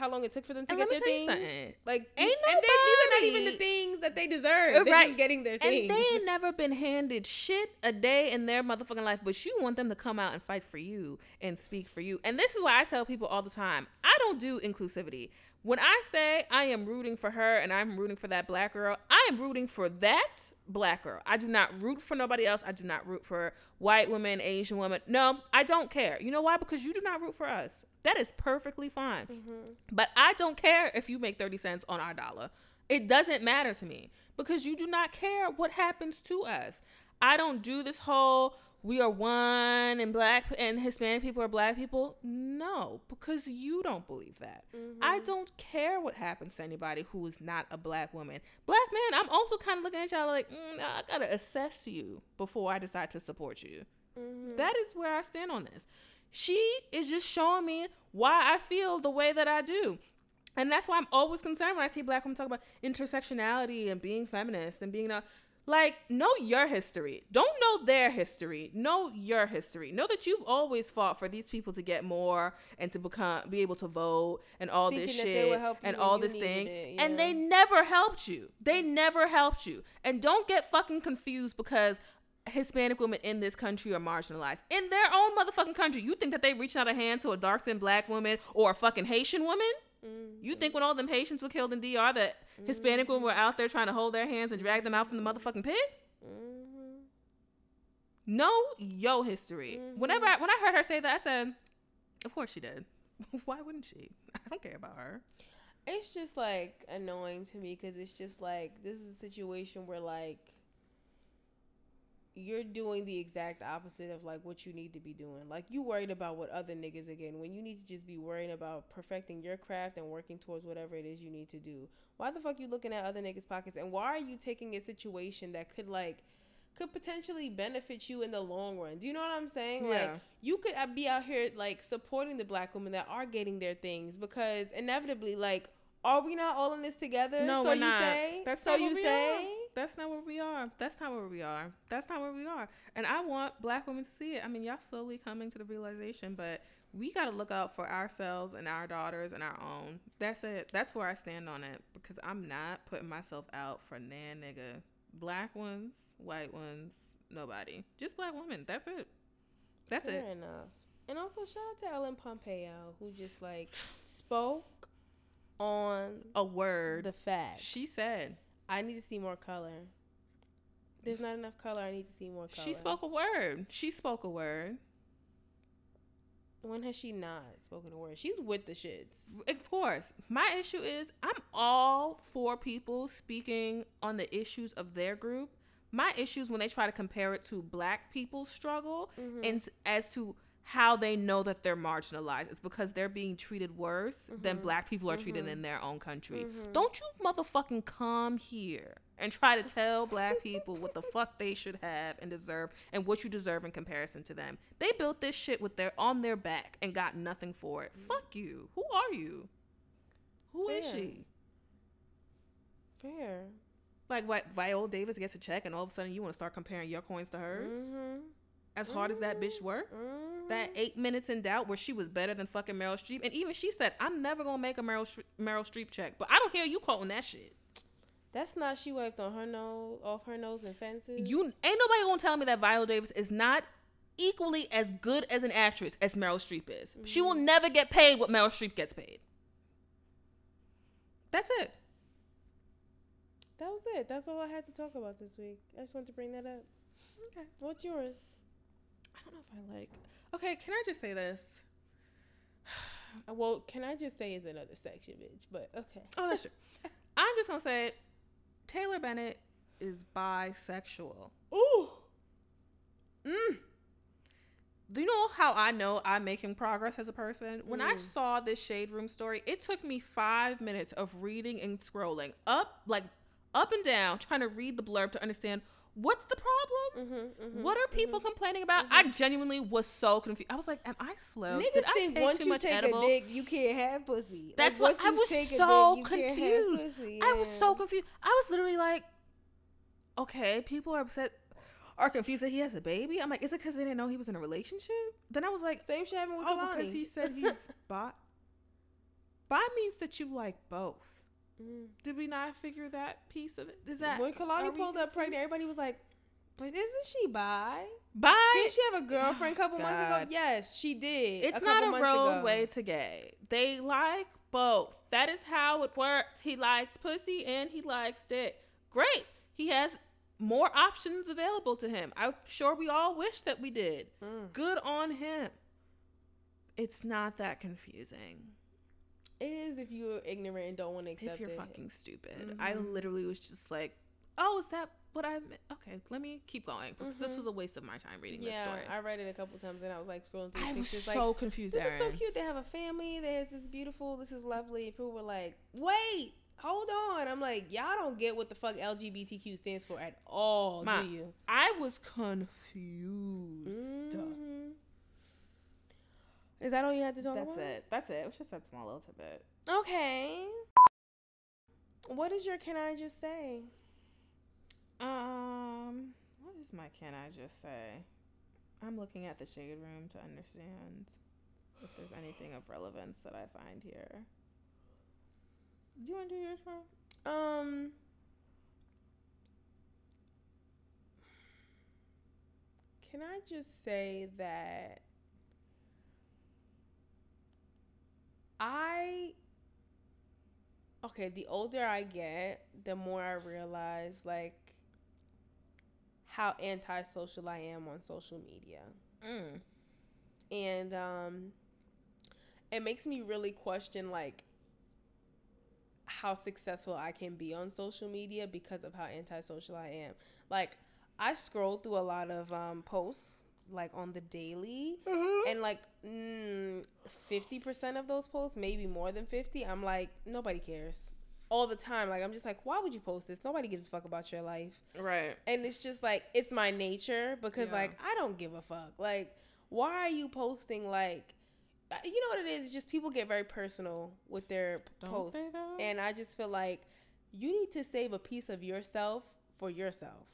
get their things? Like, these are not even the things that they deserve. Right. They're just getting their things. And they ain't never been handed shit a day in their motherfucking life, but you want them to come out and fight for you and speak for you. And this is why I tell people all the time, I don't do inclusivity. When I say I am rooting for her and I'm rooting for that black girl, I am rooting for that black girl. I do not root for nobody else. I do not root for white women, Asian women. No, I don't care. You know why? Because you do not root for us. That is perfectly fine. Mm-hmm. But I don't care if you make 30 cents on our dollar. It doesn't matter to me because you do not care what happens to us. I don't do this whole we are one and black and Hispanic people are black people. No, because you don't believe that. Mm-hmm. I don't care what happens to anybody who is not a black woman. Black men, I'm also kind of looking at y'all like, I got to assess you before I decide to support you. Mm-hmm. That is where I stand on this. She is just showing me why I feel the way that I do. And that's why I'm always concerned when I see black women talk about intersectionality and being feminist and being a... Like, know your history. Don't know their history. Know your history. Know that you've always fought for these people to get more and to be able to vote and all this shit and all this thing. And they never helped you. They never helped you. And don't get fucking confused because Hispanic women in this country are marginalized. In their own motherfucking country, you think that they reached out a hand to a dark-skinned black woman or a fucking Haitian woman? You think when all them Haitians were killed in DR that Hispanic women were out there trying to hold their hands and drag them out from the motherfucking pit? Know your history. When I heard her say that, I said, of course she did. Why wouldn't she? I don't care about her. It's just like annoying to me because it's just like this is a situation where like you're doing the exact opposite of like what you need to be doing. Like you worried about what other niggas are getting when you need to just be worrying about perfecting your craft and working towards whatever it is you need to do. Why the fuck you looking at other niggas' pockets? And why are you taking a situation that could potentially benefit you in the long run? Do you know what I'm saying? Yeah. Like you could be out here like supporting the black women that are getting their things because inevitably like, are we not all in this together? No, we're not. That's not where we are. That's not where we are. That's not where we are. And I want black women to see it. I mean, y'all slowly coming to the realization, but we got to look out for ourselves and our daughters and our own. That's it. That's where I stand on it because I'm not putting myself out for nigga. Black ones, white ones, nobody. Just black women. That's it. That's it. Fair enough. And also shout out to Ellen Pompeo who just like spoke on a word. The fact. She said, I need to see more color. There's not enough color. I need to see more color. She spoke a word. When has she not spoken a word? She's with the shits. Of course. My issue is I'm all for people speaking on the issues of their group. My issue is when they try to compare it to black people's struggle and as to how they know that they're marginalized. It's because they're being treated worse than black people are treated in their own country. Don't you motherfucking come here and try to tell black people what the fuck they should have and deserve and what you deserve in comparison to them. They built this shit on their back and got nothing for it. Fuck you. Who are you? Who is she? Fair. Like what, Viola Davis gets a check and all of a sudden you want to start comparing your coins to hers? As hard as that bitch worked, that 8 minutes in doubt where she was better than fucking Meryl Streep. And even she said, I'm never going to make a Meryl Streep check. But I don't hear you quoting that shit. That's not she wiped on her nose, off her nose and fences. You ain't nobody going to tell me that Viola Davis is not equally as good as an actress as Meryl Streep is. Mm-hmm. She will never get paid what Meryl Streep gets paid. That's it. That was it. That's all I had to talk about this week. I just wanted to bring that up. Okay. What's yours? I don't know if I like... Okay, can I just say this? Well, can I just say it's another section, bitch, but okay. Oh, that's true. I'm just going to say it. Taylor Bennett is bisexual. Ooh. Mm. Do you know how I know I'm making progress as a person? When I saw this Shade Room story, it took me 5 minutes of reading and scrolling up and down, trying to read the blurb to understand what's the problem. Mm-hmm, mm-hmm, what are people complaining about? Mm-hmm. I genuinely was so confused. I was like, "Am I slow? Niggas did I think take once too you much take edible? A dick, you can't have pussy." That's like, why I was so confused. Pussy, yeah. I was so confused. I was literally like, "Okay, people are upset." Are confused that he has a baby. I'm like, is it because they didn't know he was in a relationship? Then I was like, same shit happened with Kalani. Oh, because he said he's bi. Bi means that you like both. Mm. Did we not figure that piece of it? Is that when Kalani pulled up pregnant? Everybody was like, but isn't she bi? Bi? Didn't she have a girlfriend a couple months ago? Yes, she did. It's not a roadway to gay. They like both. That is how it works. He likes pussy and he likes dick. Great. He has more options available to him. I'm sure we all wish that we did. Mm. Good on him. It's not that confusing. It is if you're ignorant and don't want to accept it. If you're fucking stupid. Mm-hmm. I literally was just like, oh, is that what I meant? Okay, let me keep going. Because this was a waste of my time reading this story. Yeah, I read it a couple times and I was like scrolling through the pictures. I was so confused, Erin. This is so cute. They have a family. This is beautiful. This is lovely. People were like, wait. Hold on. I'm like, y'all don't get what the fuck LGBTQ stands for at all, do you? I was confused. Mm-hmm. Is that all you had to talk about? That's it. That's it. It was just that small little tidbit. Okay. What is your can I just say? What is my can I just say? I'm looking at the Shade Room to understand if there's anything of relevance that I find here. Do you want to do yours first? Can I just say that the older I get, the more I realize, like, how antisocial I am on social media. Mm. And it makes me really question, like, how successful I can be on social media because of how antisocial I am. Like, I scroll through a lot of posts, like, on the daily, and, like, 50% of those posts, maybe more than 50, I'm like, nobody cares. All the time. Like, I'm just like, why would you post this? Nobody gives a fuck about your life. Right. And it's just, like, it's my nature because, like, I don't give a fuck. Like, why are you posting, like... You know what it is? Just people get very personal with their posts. And I just feel like you need to save a piece of yourself for yourself.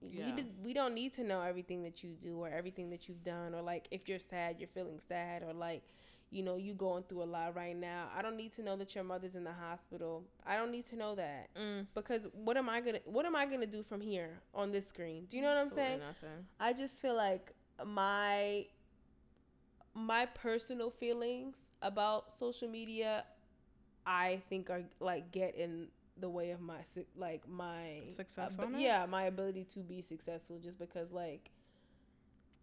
Yeah. We don't need to know everything that you do or everything that you've done. Or, like, if you're sad, you're feeling sad. Or, like, you know, you going through a lot right now. I don't need to know that your mother's in the hospital. I don't need to know that. Mm. Because what am I gonna do from here on this screen? Do you know what I'm saying? Nothing. I just feel like my personal feelings about social media, I think, are, like, get in the way of my, like, my success on it? Yeah, my ability to be successful, just because, like,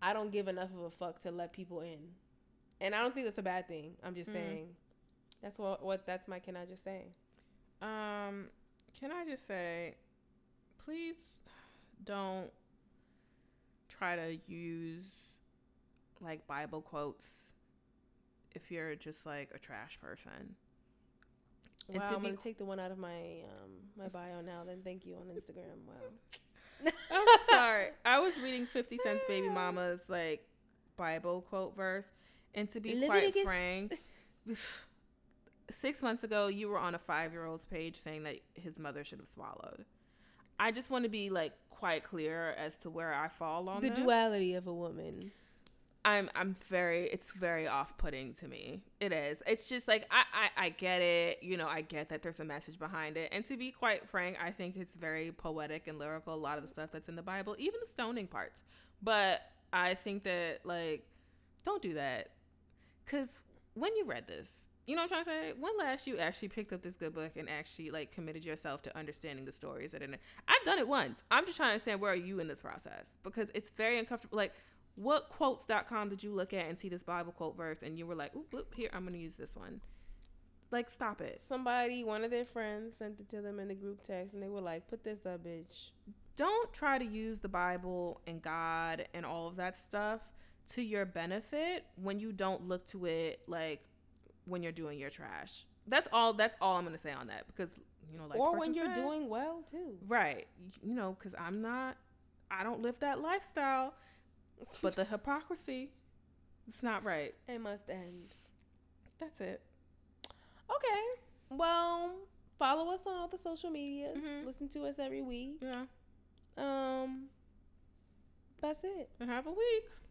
I don't give enough of a fuck to let people in. And I don't think that's a bad thing. I'm just saying that's what that's my can I just say. Can I just say, please don't try to use, like, Bible quotes if you're just, like, a trash person. Wow, I'm going to take the one out of my my bio now, then. Thank you on Instagram. Wow. I'm sorry. I was reading 50 Cent's Baby Mama's, like, Bible quote verse, and to be quite frank, 6 months ago, you were on a 5-year-old's page saying that his mother should have swallowed. I just want to be, like, quite clear as to where I fall on the duality of a woman. It's very off-putting to me. It is. It's just like, I get it. You know, I get that there's a message behind it. And to be quite frank, I think it's very poetic and lyrical, a lot of the stuff that's in the Bible, even the stoning parts. But I think that, like, don't do that. Because when you read this, you know what I'm trying to say? When last you actually picked up this good book and actually like committed yourself to understanding the stories that are in it? I've done it once. I'm just trying to understand, where are you in this process? Because it's very uncomfortable. Like, what quotes.com did you look at and see this Bible quote verse and you were like, oop, bloop, here, I'm going to use this one. Like, stop it. Somebody, one of their friends sent it to them in the group text and they were like, put this up, bitch. Don't try to use the Bible and God and all of that stuff to your benefit when you don't look to it like when you're doing your trash. That's all I'm going to say on that, because, you know, like, or when you're doing well too. Right. You know, because I don't live that lifestyle, but the hypocrisy, it's not right. It must end. That's it. Okay. Well, follow us on all the social medias. Mm-hmm. Listen to us every week. Yeah. That's it. And have a week.